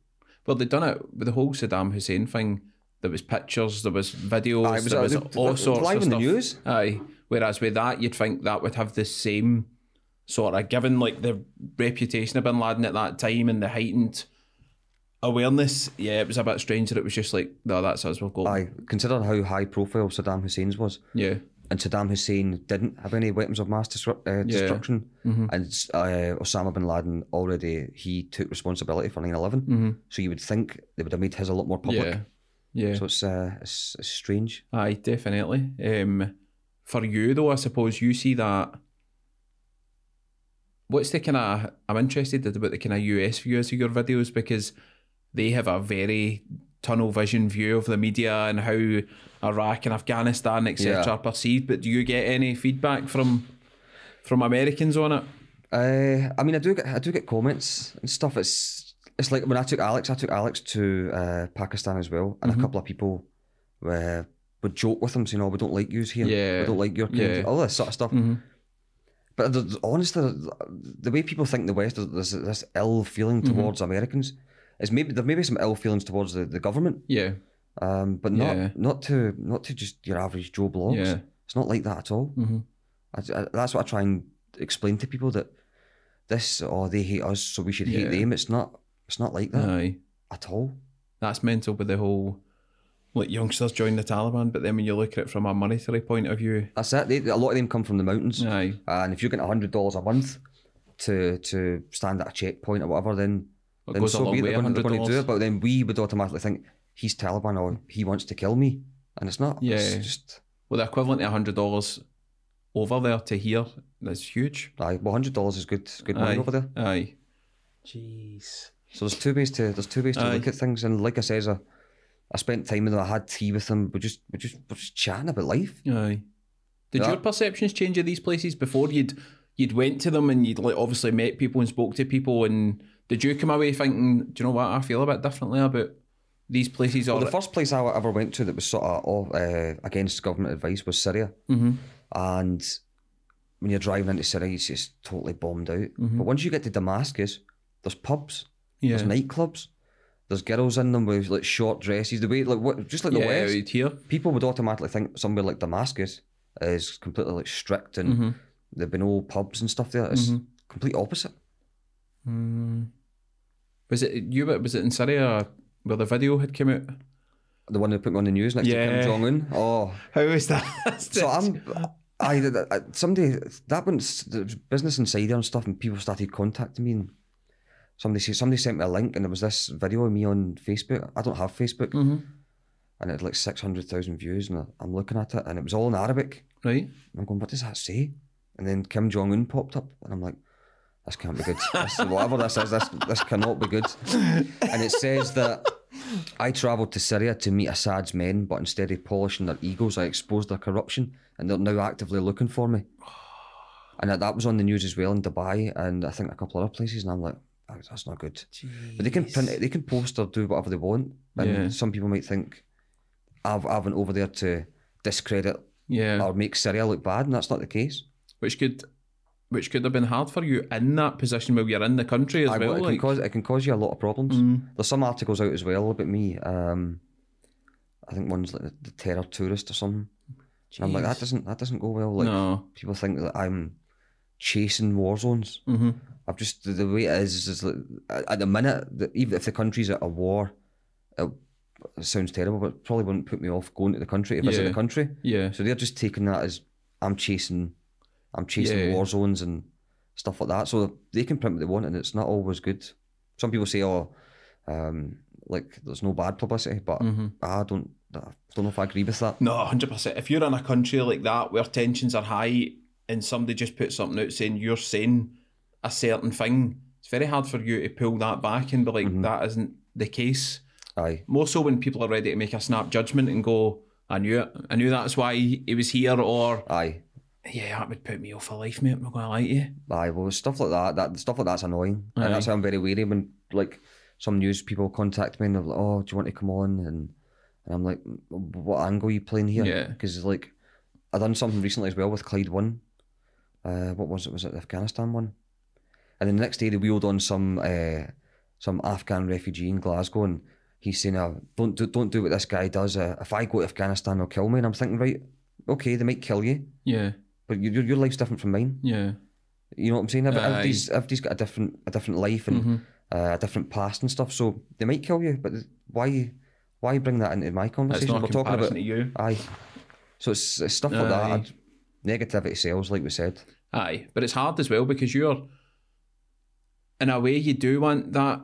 Well, they'd done it with the whole Saddam Hussein thing. There was pictures, there was videos, there was all sorts of stuff. Live in the news. Aye. Whereas with that, you'd think that would have the same sort of, given like the reputation of Bin Laden at that time and the heightened awareness, yeah, it was a bit strange that it was just like, no, that's us, we'll go. Aye, consider how high profile Saddam Hussein's was. Yeah. And Saddam Hussein didn't have any weapons of mass destruction. Mm-hmm. And Osama Bin Laden already, he took responsibility for 9/11. Mm-hmm. So you would think they would have made his a lot more public. Yeah. Yeah. So it's strange. Aye, definitely. For you, though, I suppose you see that... What's the kind of... I'm interested about the kind of US views of your videos because they have a very tunnel vision view of the media and how Iraq and Afghanistan, etc. are perceived. But do you get any feedback from Americans on it? I mean, I do get comments and stuff. It's like when I took Alex to Pakistan as well, and a couple of people were... would joke with them saying, oh, we don't like yous here, we don't like your country, all this sort of stuff. But honestly, the way people think the West, there's this ill feeling towards Americans. Is maybe there may be some ill feelings towards the government. Yeah. But not to just your average Joe Blogs. Yeah. It's not like that at all. That's what I try and explain to people, that this, oh, they hate us, so we should hate them. It's not like that at all. That's mental with the whole like youngsters join the Taliban, but then when you look at it from a monetary point of view, that's it. A lot of them come from the mountains. Aye. And if you're getting $100 a month to stand at a checkpoint or whatever, then so be it. They're going to do it. But then we would automatically think he's Taliban or he wants to kill me, and it's not. Yeah. It's just... Well, the equivalent of $100 over there to here is huge. Aye. Well, $100 is good money over there. Aye. Jeez. So there's two ways to look at things, and like I says, I spent time with him. I had tea with him. We're just chatting about life. Aye. Did your perceptions change of these places before you'd went to them and you'd like obviously met people and spoke to people? And did you come away thinking, do you know what, I feel a bit differently about these places? Well, the first place I ever went to that was sort of against government advice was Syria. Mm-hmm. And when you're driving into Syria, it's just totally bombed out. Mm-hmm. But once you get to Damascus, there's pubs, there's nightclubs. There's girls in them with like short dresses. The way like what, just like the West here, people would automatically think somewhere like Damascus is completely like strict and mm-hmm. there'd be no pubs and stuff there. It's mm-hmm. complete opposite. Mm. Was it in Syria where the video had come out? The one they put me on the news next to Kim Jong-un. Oh, how is that? So somebody went Business Insider and stuff, and people started contacting me. And Somebody sent me a link, and there was this video of me on Facebook. I don't have Facebook. Mm-hmm. And it had like 600,000 views, and I'm looking at it, and it was all in Arabic. Right. And I'm going, what does that say? And then Kim Jong-un popped up, and I'm like, this can't be good. Whatever this is, this cannot be good. And it says that I travelled to Syria to meet Assad's men, but instead of polishing their egos, I exposed their corruption, and they're now actively looking for me. And that was on the news as well in Dubai, and I think a couple other places, and I'm like, that's not good. Jeez. But they can print it, they can post or do whatever they want, and some people might think I went over there to discredit or make Syria look bad, and that's not the case. Which could have been hard for you in that position while you're in the country as well. It can cause you a lot of problems. Mm. There's some articles out as well about me. I think one's like the terror tourist or something. And I'm like, that doesn't go well. Like people think that I'm chasing war zones. Mm-hmm. I've just, the way it is like, at the minute, even if the country's at a war, it sounds terrible, but it probably wouldn't put me off going to the country to visit the country. Yeah. So they're just taking that as I'm chasing war zones and stuff like that. So they can print what they want, and it's not always good. Some people say, like there's no bad publicity, but mm-hmm. I don't know if I agree with that. No, 100%. If you're in a country like that where tensions are high and somebody just puts something out saying you're sane, a certain thing, it's very hard for you to pull that back and be like, mm-hmm. that isn't the case. Aye. More so when people are ready to make a snap judgment and go, I knew it. I knew that's why he was here, or... Aye. Yeah, that would put me off for life, mate. I'm not going to lie to you. Aye, well, stuff like that stuff like that's annoying. Aye. And that's why I'm very wary when, like, some news people contact me and they're like, oh, do you want to come on? And I'm like, what angle are you playing here? Yeah. Because, like, I done something recently as well with Clyde One. What was it? Was it the Afghanistan one? And then the next day they wheeled on some Afghan refugee in Glasgow, and he's saying, oh, don't do what this guy does. If I go to Afghanistan, they'll kill me. And I'm thinking, right, okay, they might kill you. Yeah. But your life's different from mine. Yeah. You know what I'm saying? Everybody's got a different life and mm-hmm. A different past and stuff. So they might kill you, but why bring that into my conversation? That's not a comparison talking about to you. Aye. So it's stuff like that. Negativity sells, like we said. Aye, but it's hard as well because you're. In a way, you do want that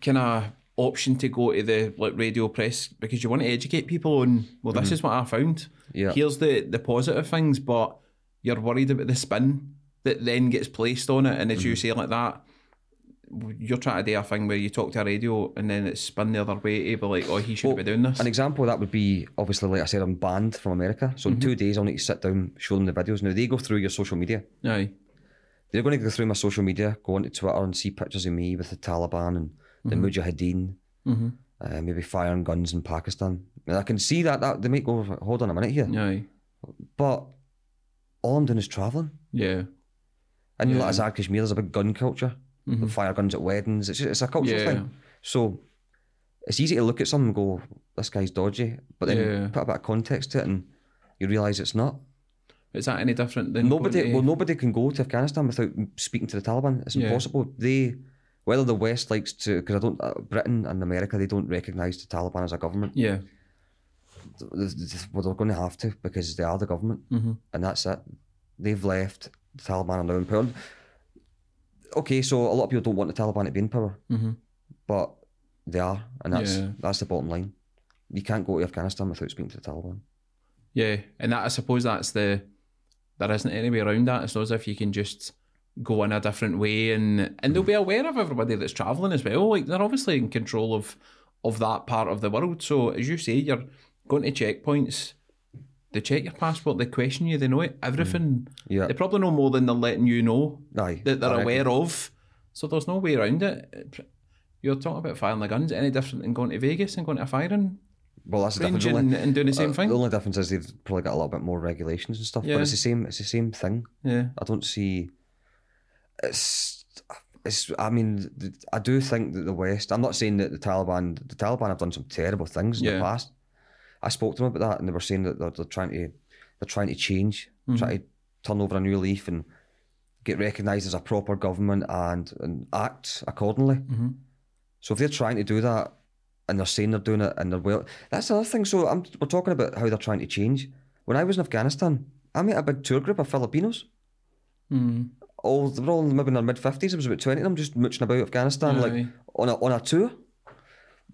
kind of option to go to the like radio press because you want to educate people on, well, this mm-hmm. is what I found. Yeah. Here's the positive things, but you're worried about the spin that then gets placed on it. And as mm-hmm. you say like that, you're trying to do a thing where you talk to a radio and then it's spun the other way to be like, oh, he shouldn't be doing this. An example of that would be, obviously, like I said, I'm banned from America. So mm-hmm. in 2 days, I'll need to sit down, show them the videos. Now, they go through your social media. Aye. They're going to go through my social media, go onto Twitter and see pictures of me with the Taliban and the mm-hmm. Mujahideen, mm-hmm. Maybe firing guns in Pakistan. And I can see that they might go, hold on a minute here. Aye. But all I'm doing is travelling. Yeah. And like Azad Kashmir, there's a big gun culture. Mm-hmm. They fire guns at weddings. It's a cultural thing. So it's easy to look at something and go, this guy's dodgy. But then you put a bit of context to it and you realise it's not. Is that any different than nobody can go to Afghanistan without speaking to the Taliban. It's impossible. Whether the West likes to, because Britain and America, they don't recognise the Taliban as a government. Yeah. we're going to have to, because they are the government, and that's it. They've left, the Taliban are now in power. Okay, so a lot of people don't want the Taliban to be in power, but they are, and that's the bottom line. You can't go to Afghanistan without speaking to the Taliban. Yeah, and that, I suppose that's the... There isn't any way around that. It's not as if you can just go in a different way, and they'll be aware of everybody that's travelling as well. Like, they're obviously in control of that part of the world. So, as you say, you're going to checkpoints, they check your passport, they question you, they know it, everything. Yeah. They probably know more than they're letting you know that they're aware of. So there's no way around it. You're talking about firing the guns. Any different than going to Vegas and going to a firing... Well, that's the difference. And doing the same thing. The only difference is they've probably got a little bit more regulations and stuff. Yeah. But it's the same. It's the same thing. Yeah. I don't see. It's. I mean, I do think that the West. I'm not saying that the Taliban have done some terrible things in the past. I spoke to them about that, and they were saying that they're trying to change, try to turn over a new leaf, and get recognised as a proper government and act accordingly. So if they're trying to do that, and they're saying they're doing it, and they're well... That's another thing. So we're talking about how they're trying to change. When I was in Afghanistan, I met a big tour group of Filipinos. They were all maybe in their mid-50s. There was about 20 of them just mooching about Afghanistan, on a tour.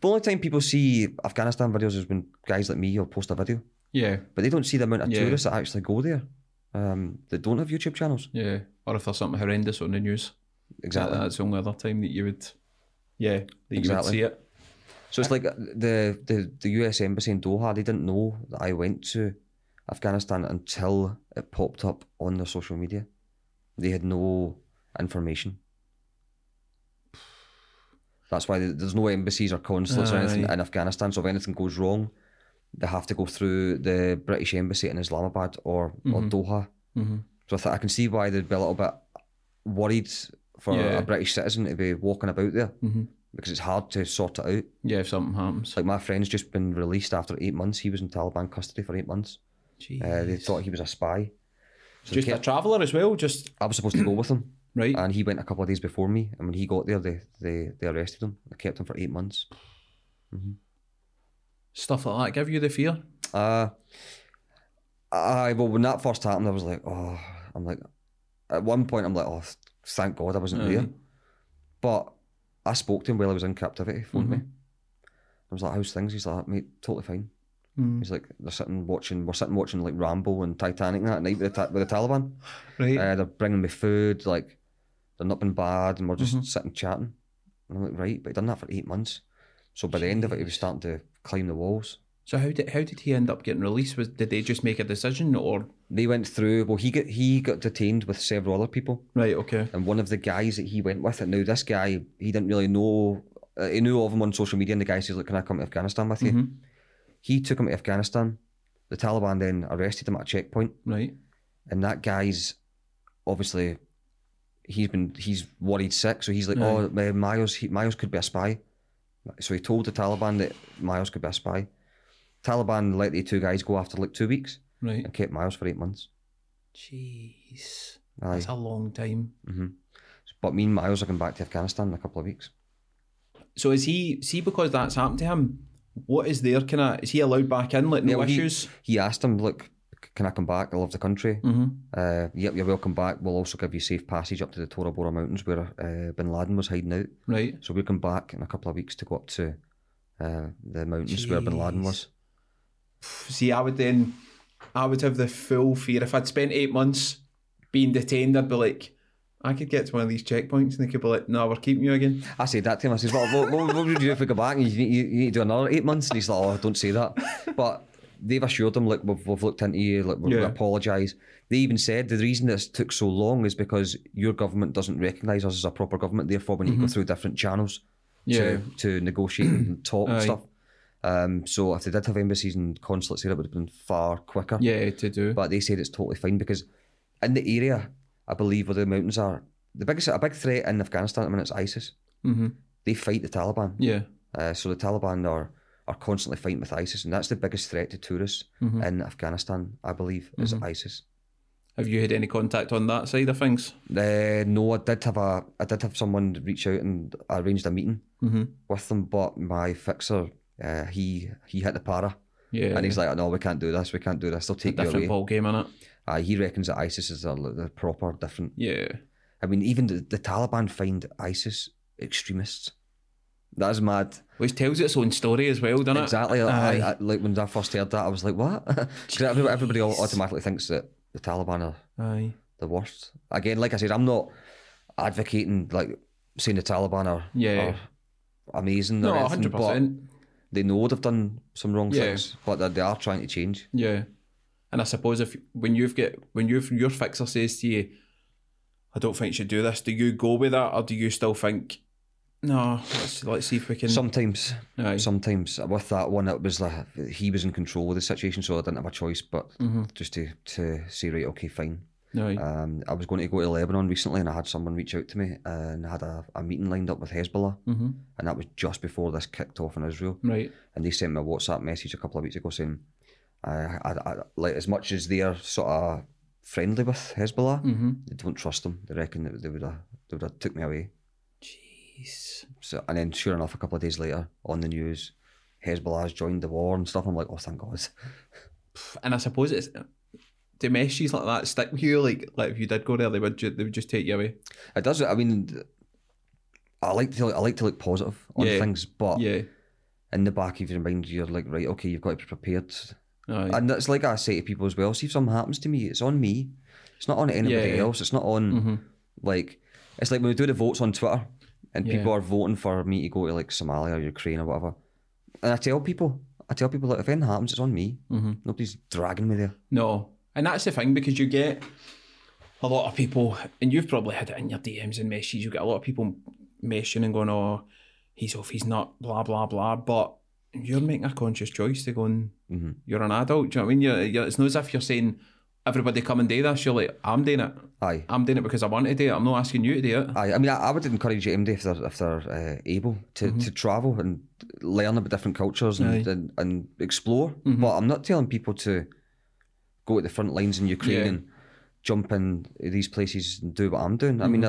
The only time people see Afghanistan videos is when guys like me will post a video. Yeah. But they don't see the amount of tourists that actually go there. They don't have YouTube channels. Yeah. Or if there's something horrendous on the news. Exactly. That's the only other time that you would... Yeah, you would see it. So it's like the US Embassy in Doha, they didn't know that I went to Afghanistan until it popped up on their social media. They had no information. That's why there's no embassies or consulates or anything in Afghanistan. So if anything goes wrong, they have to go through the British Embassy in Islamabad or Doha. So I can see why they'd be a little bit worried for a British citizen to be walking about there. Because it's hard to sort it out. Yeah, if something happens. Like, my friend's just been released after 8 months. He was in Taliban custody for 8 months. Jeez. They thought he was a spy. So just a traveller as well? I was supposed to go with him. Right. And he went a couple of days before me. And when he got there, they arrested him. They kept him for 8 months. Stuff like that give you the fear? Well, when that first happened, I was like, oh... At one point, I'm like, oh, thank God I wasn't there. But... I spoke to him while I was in captivity, phoned me. I was like, how's things? He's like, mate, totally fine. He's like, we're sitting watching like Rambo and Titanic that night with the Taliban. Right. They're bringing me food, like, they're not been bad, and we're just sitting chatting. And I'm like, right, but he'd done that for 8 months. So by the end of it, he was starting to climb the walls. So how did he end up getting released? Did they just make a decision, or...? They went through... Well, he got detained with several other people. Right, okay. And one of the guys that he went with... And now, this guy, he didn't really know... he knew of him on social media, and the guy says, look, can I come to Afghanistan with you? He took him to Afghanistan. The Taliban then arrested him at a checkpoint. Right. And that guy's... Obviously, he's worried sick, so he's like, oh, Miles could be a spy. So he told the Taliban that Miles could be a spy. Taliban let the two guys go after like 2 weeks, right, and kept Miles for 8 months. Jeez. That's a long time. But me and Miles are going back to Afghanistan in a couple of weeks. So is he, because that's happened to him, what is there, is he allowed back in, like, no issues? He asked him, look, can I come back? I love the country. Yep, you're welcome back. We'll also give you safe passage up to the Tora Bora Mountains where Bin Laden was hiding out. Right. So we come back in a couple of weeks to go up to the mountains where Bin Laden was. See, I would have the full fear. If I'd spent 8 months being detained, I'd be like, I could get to one of these checkpoints and they could be like, no, we're keeping you again. I said that to him. I said, well, what would you do if we go back and you need to do another 8 months? And he's like, oh, don't say that. But they've assured him, look, we've looked into you, look, we apologise. They even said the reason this took so long is because your government doesn't recognise us as a proper government, therefore we need to go through different channels to negotiate and talk and stuff. So if they did have embassies and consulates there, it would have been far quicker. Yeah, to do. But they said it's totally fine because in the area, I believe, where the mountains are, a big threat in Afghanistan at the minute is ISIS. They fight the Taliban. Yeah. So the Taliban are constantly fighting with ISIS, and that's the biggest threat to tourists in Afghanistan, I believe, is ISIS. Have you had any contact on that side of things? No, I did have someone reach out and I arranged a meeting with them, but my fixer. He hit the para Yeah. And he's like, no, we can't do this. We can't do this. They'll take you away. Different ball game, innit? He reckons that ISIS is the proper different. Yeah. I mean, even the Taliban find ISIS extremists. That's mad. Which tells its own story as well, doesn't it? Exactly. Like when I first heard that, I was like, what? Because everybody automatically thinks that the Taliban are the worst. Again, like I said, I'm not advocating, like, saying the Taliban are amazing or anything, 100%. But they know they've done some wrong things, but they are trying to change. Yeah. And I suppose if when your fixer says to you, I don't think you should do this, do you go with that, or do you still think, no, let's see if we can... Sometimes with that one, it was like he was in control of the situation, so I didn't have a choice but just to say, right, okay, fine. Aye. I was going to go to Lebanon recently, and I had someone reach out to me, and I had a meeting lined up with Hezbollah, and that was just before this kicked off in Israel. Right. And they sent me a WhatsApp message a couple of weeks ago saying, I like, as much as they're sort of friendly with Hezbollah, they don't trust them. They reckon that they would have took me away. Jeez. So, and then sure enough, a couple of days later, on the news, Hezbollah has joined the war and stuff. I'm like, oh, thank God. And I suppose it's... Do messages like that stick with you? Like if you did go there, they would just take you away. It does. I mean, I like to look positive on things, but in the back of your mind, you're like, right, okay, you've got to be prepared. Aye. And that's like I say to people as well. See if something happens to me, it's on me. It's not on anybody else. It's not on like, it's like when we do the votes on Twitter, and people are voting for me to go to like Somalia or Ukraine or whatever, and I tell people like, if anything happens, it's on me. Nobody's dragging me there. No. And that's the thing, because you get a lot of people, and you've probably had it in your DMs and messages, you get a lot of people meshing and going, oh, he's off, he's not, blah, blah, blah. But you're making a conscious choice to go and you're an adult. Do you know what I mean? It's not as if you're saying, everybody come and do this. You're like, I'm doing it. Aye. I'm doing it because I want to do it. I'm not asking you to do it. Aye. I mean, I would encourage anybody if they're able to travel and learn about different cultures and explore. But I'm not telling people to... go to the front lines in Ukraine and jump in these places and do what I'm doing. I mean,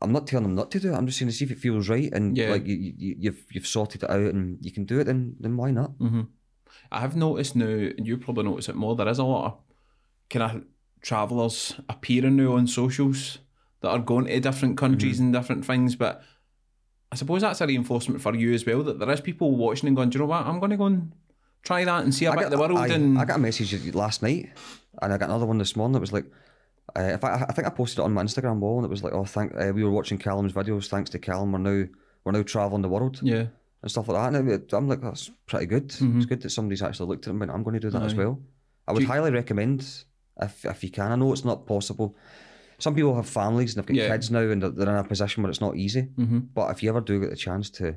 I'm not telling them not to do it. I'm just saying to see if it feels right, and like you've sorted it out and you can do it. Then why not? I have noticed now, and you probably notice it more. There is a lot of kind of travellers appearing now on socials that are going to different countries and different things. But I suppose that's a reinforcement for you as well, that there is people watching and going, do you know what? I'm going to go and try that and see a bit of the world. I got a message last night, and I got another one this morning that was like, I think I posted it on my Instagram wall, and it was like, oh, we were watching Callum's videos, thanks to Callum, we're now travelling the world, and stuff like that. And I'm like, that's pretty good. It's good that somebody's actually looked at them, and I'm going to do that as well. I would highly recommend if you can. I know it's not possible. Some people have families and they've got kids now, and they're in a position where it's not easy. But if you ever do get the chance to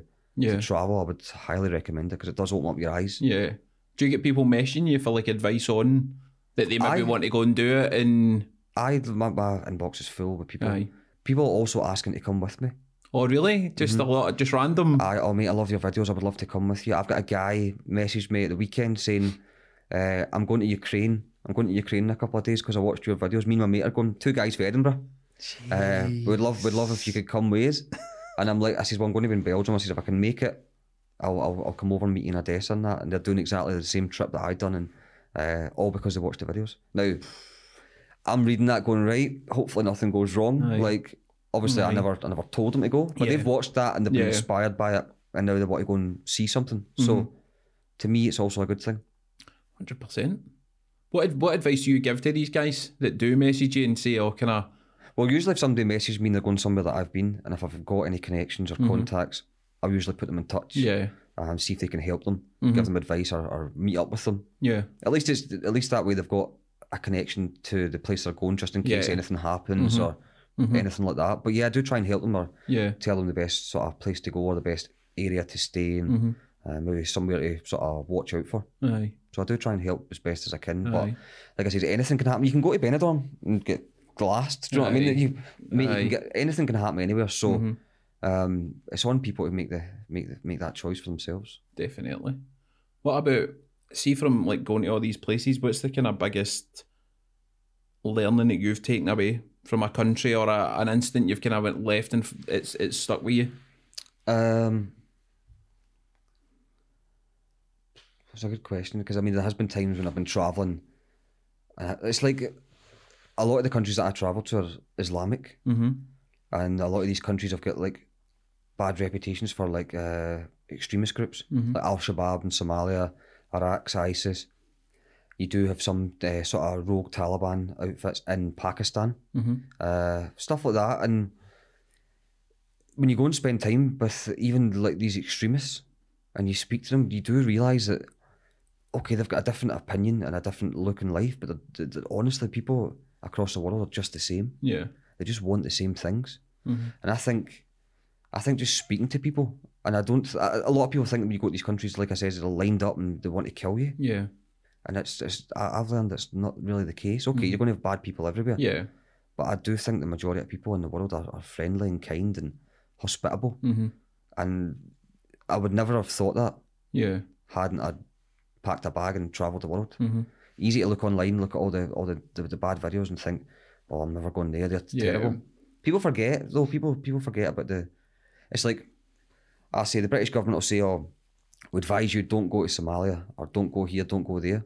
travel, I would highly recommend it, because it does open up your eyes. Yeah. Do you get people messaging you for like advice on that they maybe want to go and do it? And my inbox is full with people. People also asking to come with me. Oh really? Just a lot, just random. Oh mate, I love your videos. I would love to come with you. I've got a guy messaged me at the weekend saying, "I'm going to Ukraine. I'm going to Ukraine in a couple of days because I watched your videos. Me and my mate are going. Two guys from Edinburgh. We'd love if you could come with us." And I'm like, I says, well, I'm going to be in Belgium. I says, if I can make it, I'll come over and meet you in Odessa and that. And they're doing exactly the same trip that I'd done, and all because they watched the videos. Now, I'm reading that going, right, hopefully nothing goes wrong. Aye. Like, obviously, I never told them to go, but they've watched that and they've been inspired by it, and now they want to go and see something. So, to me, it's also a good thing. 100%. What advice do you give to these guys that do message you and say, oh, can I... Well, usually if somebody messages me and they're going somewhere that I've been, and if I've got any connections or contacts, I'll usually put them in touch and see if they can help them, give them advice or meet up with them. Yeah. At least that way they've got a connection to the place they're going, just in case anything happens or anything like that. But yeah, I do try and help them or tell them the best sort of place to go or the best area to stay in, maybe somewhere to sort of watch out for. Aye. So I do try and help as best as I can. Aye. But like I said, anything can happen. You can go to Benidorm and get... glassed, do you know what I mean? You can get, anything can happen anywhere, so it's on people to make that choice for themselves. Definitely. What about, see, from like going to all these places, what's the kind of biggest learning that you've taken away from a country or an incident you've kind of went left and it's stuck with you? That's a good question, because I mean, there has been times when I've been travelling, and it's like a lot of the countries that I travel to are Islamic, and a lot of these countries have got like bad reputations for like extremist groups, like Al-Shabaab in Somalia, Iraq, ISIS. You do have some sort of rogue Taliban outfits in Pakistan, stuff like that. And when you go and spend time with even like these extremists and you speak to them, you do realise that, okay, they've got a different opinion and a different look in life, but they're, honestly, people across the world are just the same. Yeah. They just want the same things. And I think just speaking to people, and a lot of people think when you go to these countries, like I said, they're lined up and they want to kill you. Yeah. And I've learned that's not really the case. Okay, you're going to have bad people everywhere. Yeah. But I do think the majority of people in the world are friendly and kind and hospitable. And I would never have thought that. Yeah. Hadn't I packed a bag and travelled the world. Easy to look online, look at all the bad videos and think, oh, I'm never going there, they're terrible. People forget, though, people forget about the... It's like, I say, the British government will say, oh, we advise you don't go to Somalia, or don't go here, don't go there.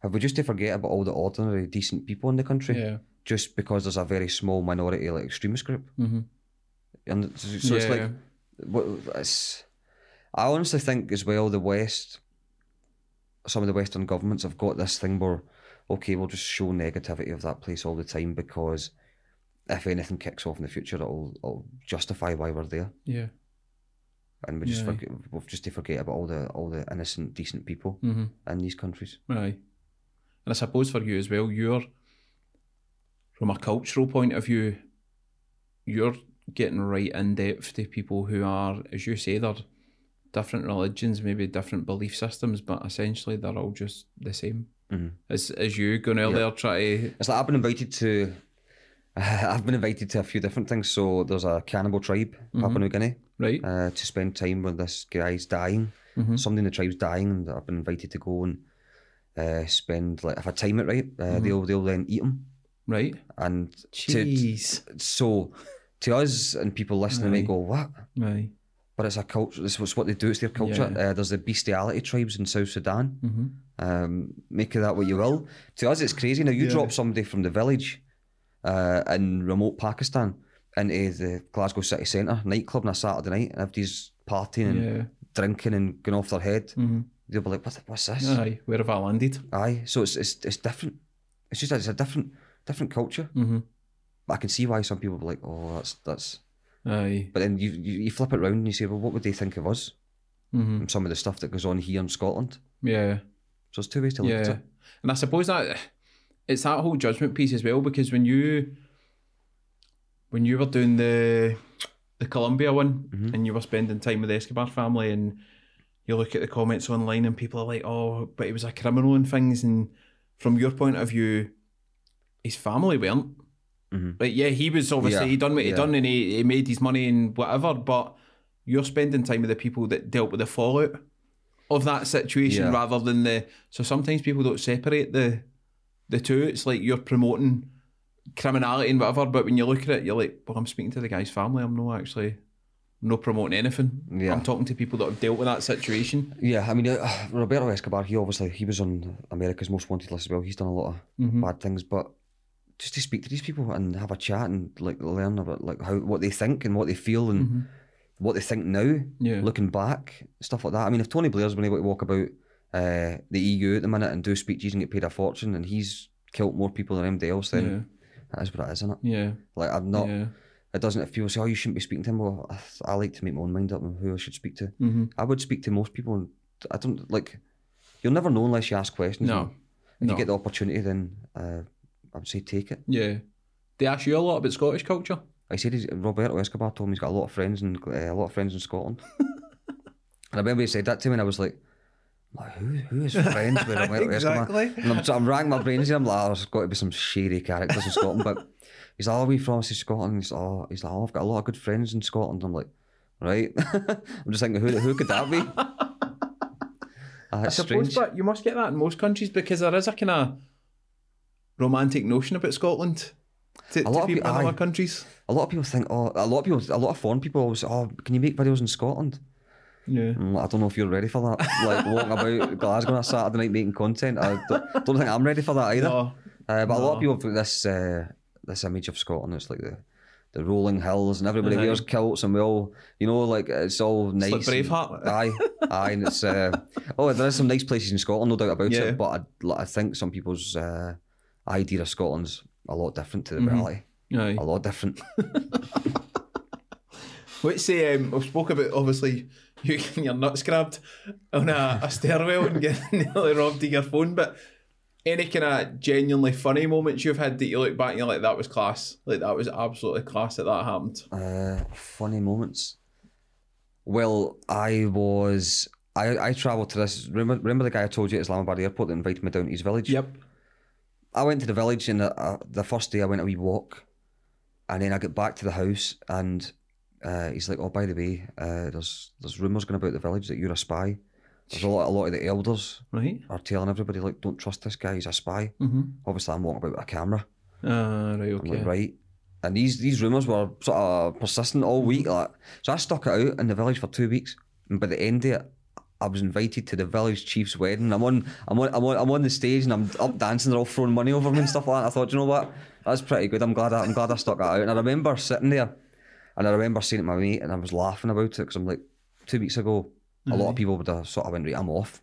Have we just to forget about all the ordinary, decent people in the country? Yeah. Just because there's a very small minority, like, extremist group. And so it's like... I honestly think as well the West, some of the Western governments have got this thing where, okay, we'll just show negativity of that place all the time because if anything kicks off in the future, it'll justify why we're there. Yeah. And we just forget about all the innocent, decent people in these countries. Right. And I suppose for you as well, you're, from a cultural point of view, you're getting right in depth to people who are, as you say, they're different religions, maybe different belief systems, but essentially they're all just the same. As you going earlier, try to... It's like I've been invited to a few different things. So there's a cannibal tribe, Papua New Guinea, right? To spend time when this guy's dying. Somebody in the tribe's dying, and I've been invited to go and spend, like, if I time it right, they'll then eat him, right? And jeez, so to us and people listening, they go, what? Right. But it's a culture. This is what they do. It's their culture. Yeah. There's the bestiality tribes in South Sudan. Make of that what you will. To us, it's crazy. Now you drop somebody from the village in remote Pakistan into the Glasgow city centre nightclub on a Saturday night, and everybody's partying and drinking and going off their head, they'll be like, what's this? Aye, where have I landed? Aye, so it's different. It's just it's a different culture. But I can see why some people be like, oh, that's. Aye. But then you flip it round and you say, well, what would they think of us? And some of the stuff that goes on here in Scotland. Yeah. So there's two ways to look at it. And I suppose that. It's that whole judgment piece as well, because when you were doing the Colombia one and you were spending time with the Escobar family, and you look at the comments online and people are like, oh, but he was a criminal and things, and from your point of view, his family weren't. Like, yeah, he was obviously he done what he done, and he made his money and whatever, but you're spending time with the people that dealt with the fallout of that situation rather than the... So sometimes people don't separate the two. It's like you're promoting criminality and whatever, but when you look at it, you're like, well, I'm speaking to the guy's family. I'm not promoting anything. Yeah. I'm talking to people that have dealt with that situation. Yeah, I mean, Roberto Escobar, he was on America's Most Wanted list as well. He's done a lot of bad things, but just to speak to these people and have a chat and like learn about like what they think and what they feel and what they think now, looking back, stuff like that. I mean, if Tony Blair's been able to walk about the EU at the minute and do speeches and get paid a fortune, and he's killed more people than anybody else, then that is what it is, isn't it? Yeah. Like, I'm not... Yeah. It doesn't... If people say, oh, you shouldn't be speaking to him, well, I like to make my own mind up on who I should speak to. I would speak to most people, and I don't... Like, you'll never know unless you ask questions. No. If you get the opportunity, then I would say take it. Yeah. They ask you a lot about Scottish culture? I said Roberto Escobar told me he's got a lot of friends in Scotland. And I remember he said that to me, and I was like... Who is friends with Roberto exactly. Escobar? And I'm racking my brains here. I'm like, there's got to be some shady characters in Scotland. But he's like, oh, we from Scotland. He's like, oh, I've got a lot of good friends in Scotland. I'm like, right. I'm just thinking, who could that be? I suppose, strange. But you must get that in most countries, because there is a kind of romantic notion about Scotland to people in other countries. A lot of people think, a lot of foreign people always say, oh, can you make videos in Scotland? Yeah. I don't know if you're ready for that. Like walking about Glasgow on a Saturday night making content. I don't think I'm ready for that either. No. But a lot of people put this image of Scotland. It's like the rolling hills and everybody wears kilts and we all, you know, like it's all nice. It's like Braveheart. Aye, and it's oh, there is some nice places in Scotland, no doubt about it. But I think some people's idea of Scotland's a lot different to the reality. Aye. A lot different. Let's say I've spoke about obviously you getting your nuts grabbed on a stairwell and getting nearly robbed of your phone, but any kind of genuinely funny moments you've had that you look back and you're like, that was class, like that was absolutely class that that happened? Funny moments. Well, I travelled to this, remember the guy I told you at Islamabad airport that invited me down to his village? Yep. I went to the village and the first day I went a wee walk and then I got back to the house and he's like, oh, by the way, there's rumours going about the village that you're a spy. There's a lot of the elders are telling everybody, like, don't trust this guy, he's a spy. Mm-hmm. Obviously, I'm walking about with a camera. Right, okay. I'm like, right. And these rumours were sort of persistent all week. Like. So I stuck it out in the village for 2 weeks. And by the end of it, I was invited to the village chief's wedding. I'm on the stage and I'm up dancing. They're all throwing money over me and stuff like that. I thought, you know what? That's pretty good. I'm glad I stuck that out. And I remember sitting there and I remember saying it to my mate and I was laughing about it because I'm like, 2 weeks ago, a lot of people would have sort of went, right, I'm off.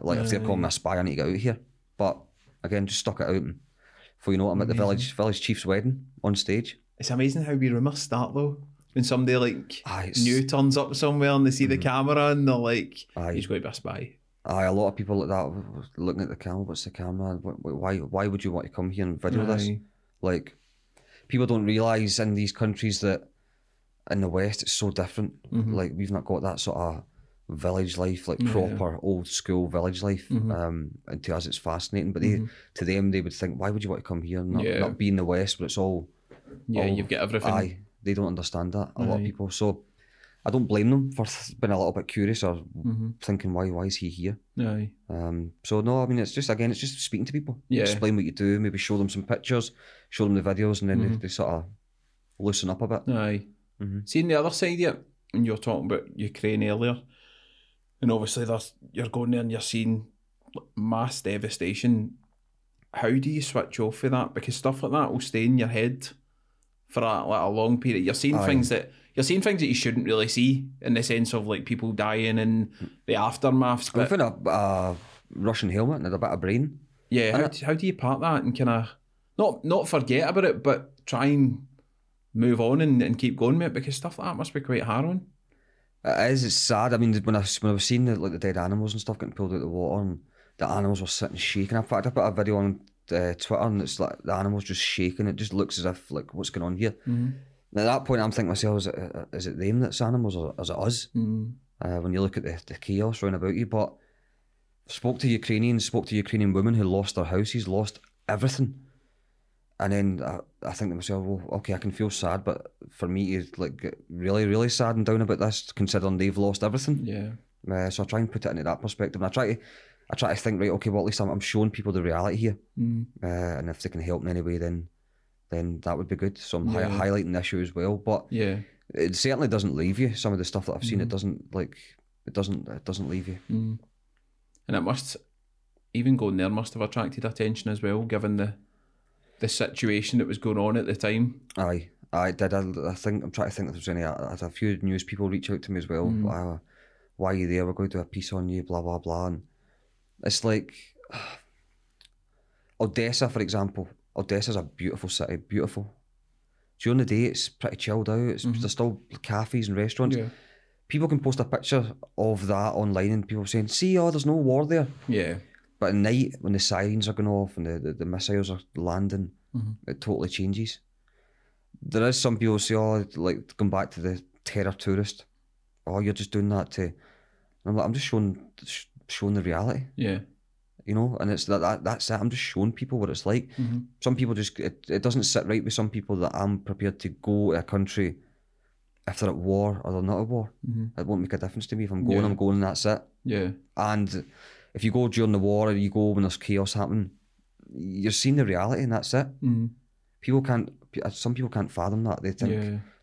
Like if they're calling me a spy, I need to get out of here. But again, just stuck it out. And before you know it, I'm at the village chief's wedding on stage. It's amazing how we rumours start though. When somebody like new turns up somewhere and they see the camera and they're like, he's going to be a spy. Aye, a lot of people like that looking at the camera. What's the camera? Why would you want to come here and video this? Like, people don't realise in these countries that in the West it's so different. Mm-hmm. Like, we've not got that sort of village life, like proper old school village life. Mm-hmm. And to us, it's fascinating. But to them, they would think, why would you want to come here and not be in the West where it's all. Yeah, you've got everything. Aye. They don't understand that, a lot of people. So I don't blame them for being a little bit curious or thinking, why is he here? Aye. So no, I mean, it's just, again, it's just speaking to people. Yeah. Explain what you do, maybe show them some pictures, show them the videos, and then they sort of loosen up a bit. Aye. Mm-hmm. See, on the other side here, and you were talking about Ukraine earlier, and obviously you're going there and you're seeing mass devastation. How do you switch off of that? Because stuff like that will stay in your head for a long period. You're seeing things that you shouldn't really see, in the sense of like people dying and the aftermaths. But I found a Russian helmet and had a bit of brain. Yeah, how do you part that and kind of not forget about it, but try and move on and keep going with it, because stuff like that must be quite harrowing. It is. It's sad. I mean, when I was seeing the dead animals and stuff getting pulled out of the water, and the animals were sitting shaking. In fact, I put a video on Twitter and it's like the animal's just shaking. It just looks as if, like, what's going on here? Mm-hmm. At that point, I'm thinking to myself, is it them that's animals or is it us? Mm-hmm. When you look at the chaos round about you. But spoke to Ukrainian women who lost their houses, lost everything. And then I think to myself, well, okay, I can feel sad, but for me to get really, really sad and down about this, considering they've lost everything. Yeah. So I try and put it into that perspective, and I try to think, right, okay, well, at least I'm showing people the reality here. Mm. And if they can help in any way, then that would be good. So I'm highlighting the issue as well. But it certainly doesn't leave you. Some of the stuff that I've seen, it doesn't leave you. Mm. And it must, even going there, must have attracted attention as well, given the situation that was going on at the time. Aye, I did. I think, I'm trying to think if there's any, I had a few news people reach out to me as well. Mm. Why are you there? We're going to do a piece on you, blah, blah, blah. And it's like, Odessa, for example. Odessa's a beautiful city, beautiful. During the day, it's pretty chilled out. There's still cafes and restaurants. Yeah. People can post a picture of that online and people saying, see, oh, there's no war there. Yeah. But at night, when the sirens are going off and the missiles are landing, it totally changes. There is some people who say, oh, like, going back to the terror tourist. Oh, you're just doing that to... And I'm like, I'm just showing the reality, you know, and it's that's it. I'm just showing people what it's like. Some people just, it doesn't sit right with some people that I'm prepared to go to a country if they're at war or they're not at war. It won't make a difference to me. If I'm going, I'm going, and that's it. And if you go during the war or you go when there's chaos happening, you're seeing the reality and that's it. People can't, some people can't fathom that. They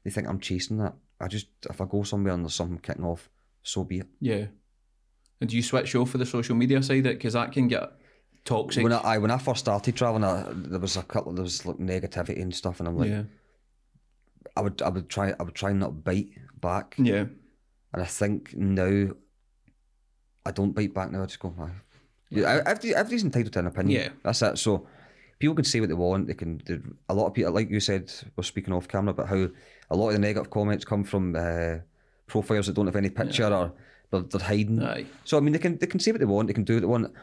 think I'm chasing that. If I go somewhere and there's something kicking off, so be it. Yeah. And do you switch off for the social media side of it? Because that can get toxic. When I first started travelling, there was like negativity and stuff, and I'm like, yeah. I would try and not bite back. Yeah. And I think now I don't bite back now. I just go, yeah. Everybody's entitled to an opinion. Yeah. That's it. So people can say what they want. They can. A lot of people, like you said, we're speaking off camera about how a lot of the negative comments come from profiles that don't have any picture, yeah. or they're hiding. Aye. So I mean, they can say what they want. They can do what they want.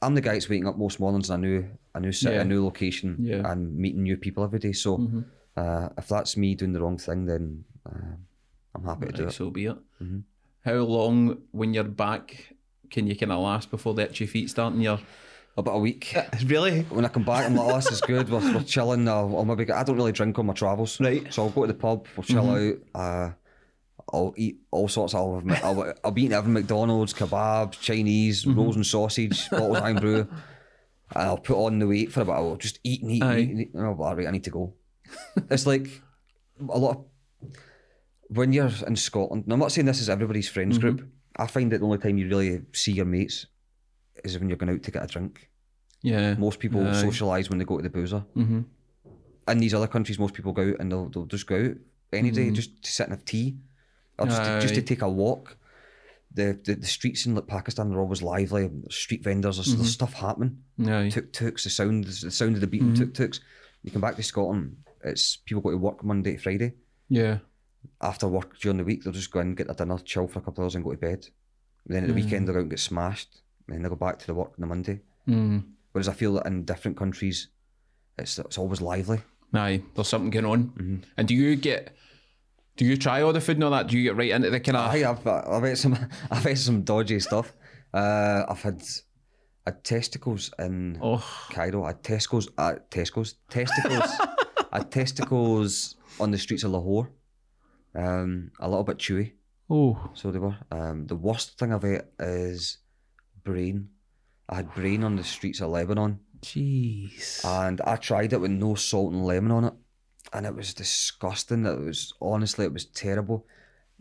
I'm the guy that's waking up most mornings in a new city, yeah. a new location, yeah. and meeting new people every day. So mm-hmm. If that's me doing the wrong thing, then I'm happy to do it. So be it. Mm-hmm. How long, when you're back, can you kind of last before the itchy feet start in your? About a week. Really? When I come back, I'm like, oh, this is good, we're chilling. I don't really drink on my travels. Right. So I'll go to the pub, we'll chill mm-hmm. out. I'll eat all sorts. I'll be eating every McDonald's, kebabs, Chinese, mm-hmm. rolls and sausage, bottled wine brew. And I'll put on the weight for about a while, just eating. And I'll be like, all right, I need to go. It's like a lot of... When you're in Scotland, and I'm not saying this is everybody's friends mm-hmm. group, I find that the only time you really see your mates is when you're going out to get a drink. Yeah. Most people socialise when they go to the boozer. Mm-hmm. In these other countries, most people go out and they'll just go out any mm-hmm. day just to sit and have tea or just to take a walk. The streets in like Pakistan are always lively. Street vendors, mm-hmm. there's stuff happening. Aye. Tuk-tuks, the sound of the beating mm-hmm. tuk-tuks. You come back to Scotland, it's people go to work Monday to Friday. Yeah. After work during the week, they'll just go in, get their dinner, chill for a couple of hours and go to bed. And then at the weekend, they'll go out and get smashed. And then they go back to the work on the Monday. Mm. Whereas I feel that in different countries, it's always lively. Aye, there's something going on. Mm-hmm. And do you try all the food and all that? Do you get right into the kind of? I've ate some dodgy stuff. I've had testicles in Cairo. I had testicles. I had testicles on the streets of Lahore. A little bit chewy. Oh, so they were. The worst thing I've ate is. Brain. I had brain on the streets of Lebanon. Jeez. And I tried it with no salt and lemon on it, and it was disgusting. Honestly, it was terrible.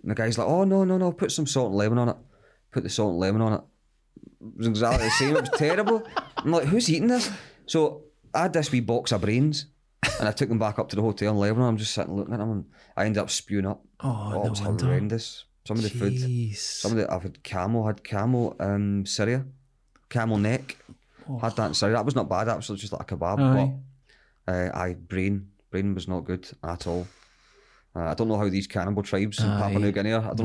And the guy's like, "Oh no, put some salt and lemon on it." Put the salt and lemon on it. It was exactly the same. It was terrible. I'm like, "Who's eating this?" So I had this wee box of brains, and I took them back up to the hotel in Lebanon. I'm just sitting looking at them, and I ended up spewing up. Oh, it was horrendous. Some of the food, I've had camel in Syria, camel neck, had that in Syria. That was not bad, that was just like a kebab. Aye. But brain was not good at all. I don't know how these cannibal tribes in Papua New Guinea are. I don't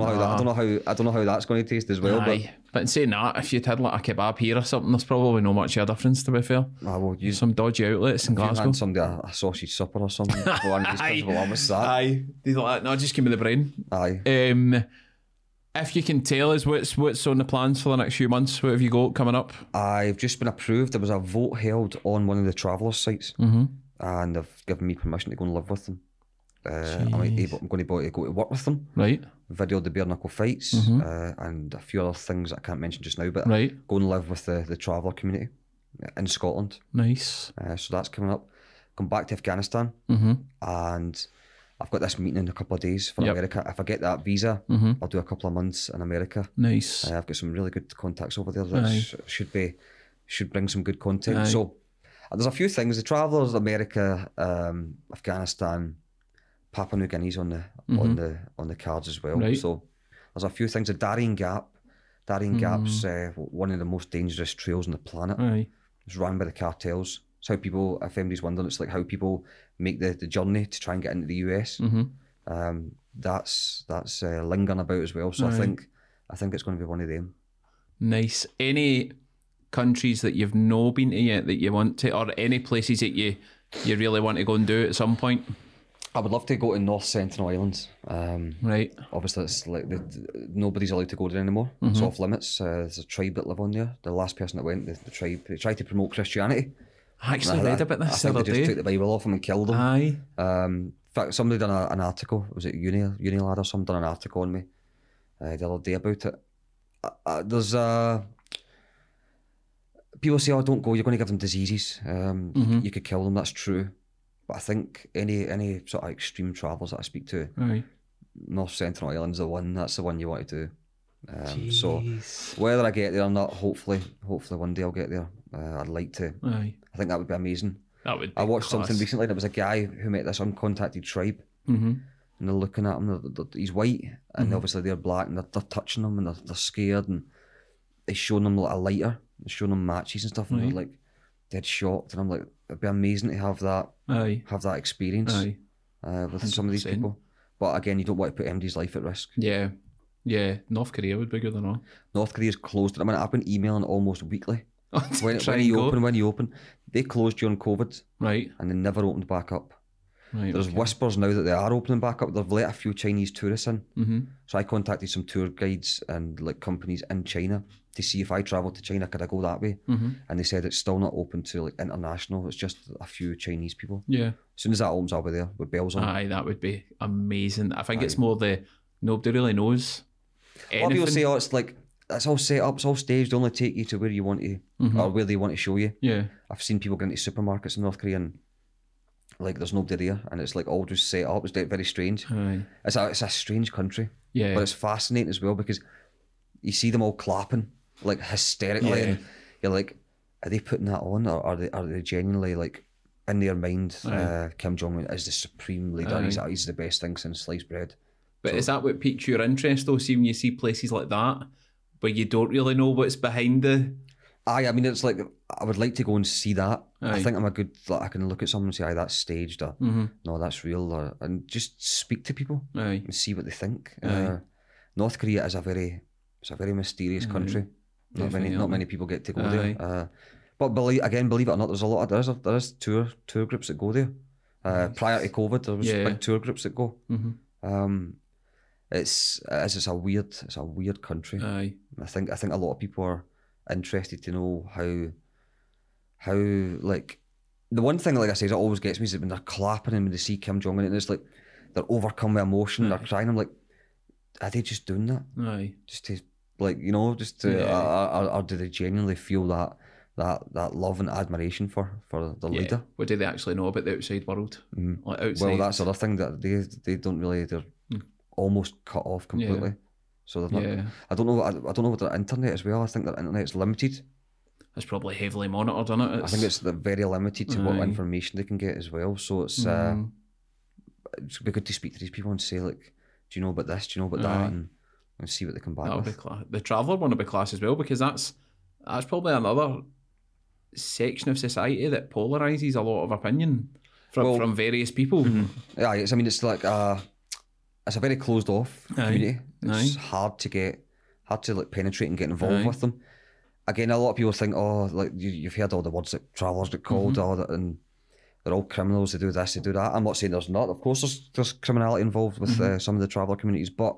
know how that's going to taste as well. Aye. But in saying that, if you'd had like a kebab here or something, there's probably not much of a difference, to be fair. Well, some dodgy outlets in Glasgow. You had somebody a sausage supper or something. Aye. Aye. No, just give me the brain. Aye. If you can tell us what's on the plans for the next few months, what have you got coming up? I've just been approved. There was a vote held on one of the traveller sites, mm-hmm. and they've given me permission to go and live with them. I'm going to be able to go to work with them. Right. Video the bare knuckle fights, mm-hmm. And a few other things that I can't mention just now. But right. Go and live with the traveller community in Scotland. Nice. So that's coming up. Come back to Afghanistan, mm-hmm. and I've got this meeting in a couple of days for America. If I get that visa, mm-hmm. I'll do a couple of months in America. Nice. I've got some really good contacts over there that should bring some good content. Aye. So there's a few things. The travellers, America, Afghanistan. Papua New Guinea's on the cards as well. Right. So there's a few things. The Darien Gap. Gap's one of the most dangerous trails on the planet. Aye. It's run by the cartels. It's how people, if anybody's wondering, it's like how people make the journey to try and get into the US. Mm-hmm. That's lingering about as well. So aye. I think it's going to be one of them. Nice. Any countries that you've not been to yet that you want to, or any places that you really want to go and do at some point? I would love to go to North Sentinel Islands. Right. Obviously, it's like nobody's allowed to go there anymore. Mm-hmm. It's off limits. There's a tribe that live on there. The last person that went, the tribe, they tried to promote Christianity. I actually read about this the other day. They just took the Bible off them and killed them. Aye. In fact, somebody done an article. Was it Unilad or something? Done an article on me the other day about it. There's a... people say, "Oh, don't go. You're going to give them diseases. Mm-hmm. You could kill them." That's true. But I think any sort of extreme travels that I speak to, North Sentinel Island's the one. That's the one you want to do. So whether I get there or not, hopefully one day I'll get there. I'd like to. Aye. I think that would be amazing. That would be I watched something recently, and it was a guy who met this uncontacted tribe, and they're looking at him. He's white, and obviously they're black, and they're touching him, and they're scared, and they're showing him like a lighter, they're showing him matches and stuff, and they're like dead shocked. And I'm like, it'd be amazing to have that, have that experience with 100%. Some of these people. But again, you don't want to put anybody's life at risk. Yeah. Yeah, North Korea would be good or not. North Korea's closed. I mean, I've been emailing almost weekly. When you open, they closed during COVID. Right. And they never opened back up. Right. There's whispers now that they are opening back up. They've let a few Chinese tourists in. So I contacted some tour guides and like companies in China to see if I travelled to China, could I go that way? And they said it's still not open to like international. It's just a few Chinese people. Yeah. As soon as that opens, I'll be there with bells on. Aye, that would be amazing. I think it's more the nobody really knows. A lot of people say, oh, it's like, that's all set up, it's all staged, they only take you to where you want to, or where they want to show you. Yeah. I've seen people go into supermarkets in North Korea and like there's nobody there, and it's like all just set up. It's very strange. Aye. It's a strange country. Yeah. But it's fascinating as well, because you see them all clapping like hysterically, and you're like, are they putting that on, or are they genuinely like in their mind, Kim Jong-un is the supreme leader, he's the best thing since sliced bread. But is that what piques your interest, though? See, when you see places like that, where you don't really know what's behind the... I mean, it's like, I would like to go and see that. I think I'm a good... Like, I can look at someone and say, aye, that's staged, or no, that's real, or, and just speak to people and see what they think. North Korea is a very mysterious country. Not many people get to go there. But believe it or not, there is tour groups that go there. Prior to COVID, there was big tour groups that go. It's a weird country. I think a lot of people are interested to know how like the one thing, like I say, that always gets me is when they're clapping and when they see Kim Jong-un and it's like they're overcome with emotion, they're crying. I'm like, are they just doing that? Just to like, you know, just to or do they genuinely feel that love and admiration for the leader? What do they actually know about the outside world? Like outside. Well, that's the other thing, that they don't really, they're almost cut off completely. So they're not. I don't know what their internet as well. I think their internet's limited. It's probably heavily monitored, isn't it? I think it's very limited to what information they can get as well. So it's be good to speak to these people and say, like, do you know about this? Do you know about that? And see what they come back with. The traveller one will be class as well, because that's probably another section of society that polarises a lot of opinion from various people. Yeah, I mean, it's like it's a very closed off community. It's hard to like penetrate and get involved with them. Again, a lot of people think, oh, like you've heard all the words that travellers get called, and they're all criminals. They do this, they do that. I'm not saying there's not. Of course, there's criminality involved with some of the traveller communities, but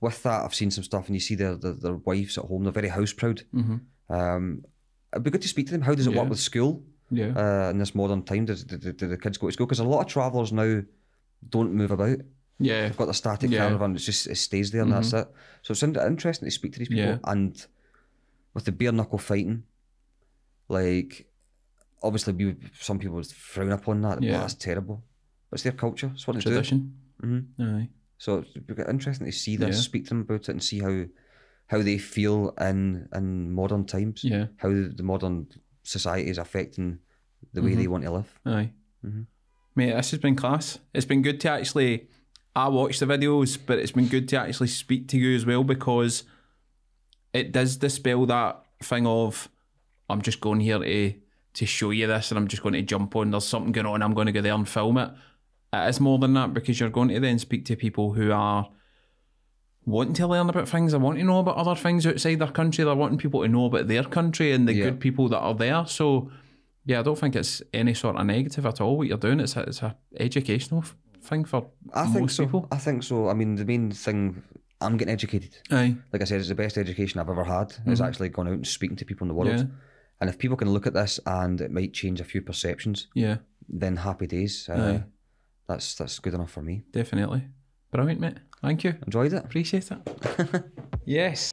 with that, I've seen some stuff, and you see their wives at home. They're very house proud. It'd be good to speak to them. How does it work with school in this modern time? Do the kids go to school? Because a lot of travellers now don't move about. They've got the static caravan. It stays there, and that's it. So it's interesting to speak to these people. And with the bare knuckle fighting, like obviously some people would frown upon that. Well, that's terrible. But it's their culture. It's what they do. Tradition. So it's interesting to see this, speak to them about it, and see how they feel in modern times. How the modern society is affecting the way they want to live. Mate, this has been class. It's been good to actually. I watch the videos, but it's been good to actually speak to you as well, because it does dispel that thing of I'm just going here to show you this, and I'm just going to jump on. There's something going on. I'm going to go there and film it. It is more than that, because you're going to then speak to people who are wanting to learn about things, they want to know about other things outside their country, they're wanting people to know about their country and the good people that are there. So, yeah, I don't think it's any sort of negative at all what you're doing. It's a educational thing for most people. I think so. I mean, the main thing, I'm getting educated. Like I said, it's the best education I've ever had, is actually going out and speaking to people in the world. And if people can look at this and it might change a few perceptions, then happy days. That's good enough for me. Definitely. Brilliant, mate. Thank you. Enjoyed it. Appreciate it. Yes.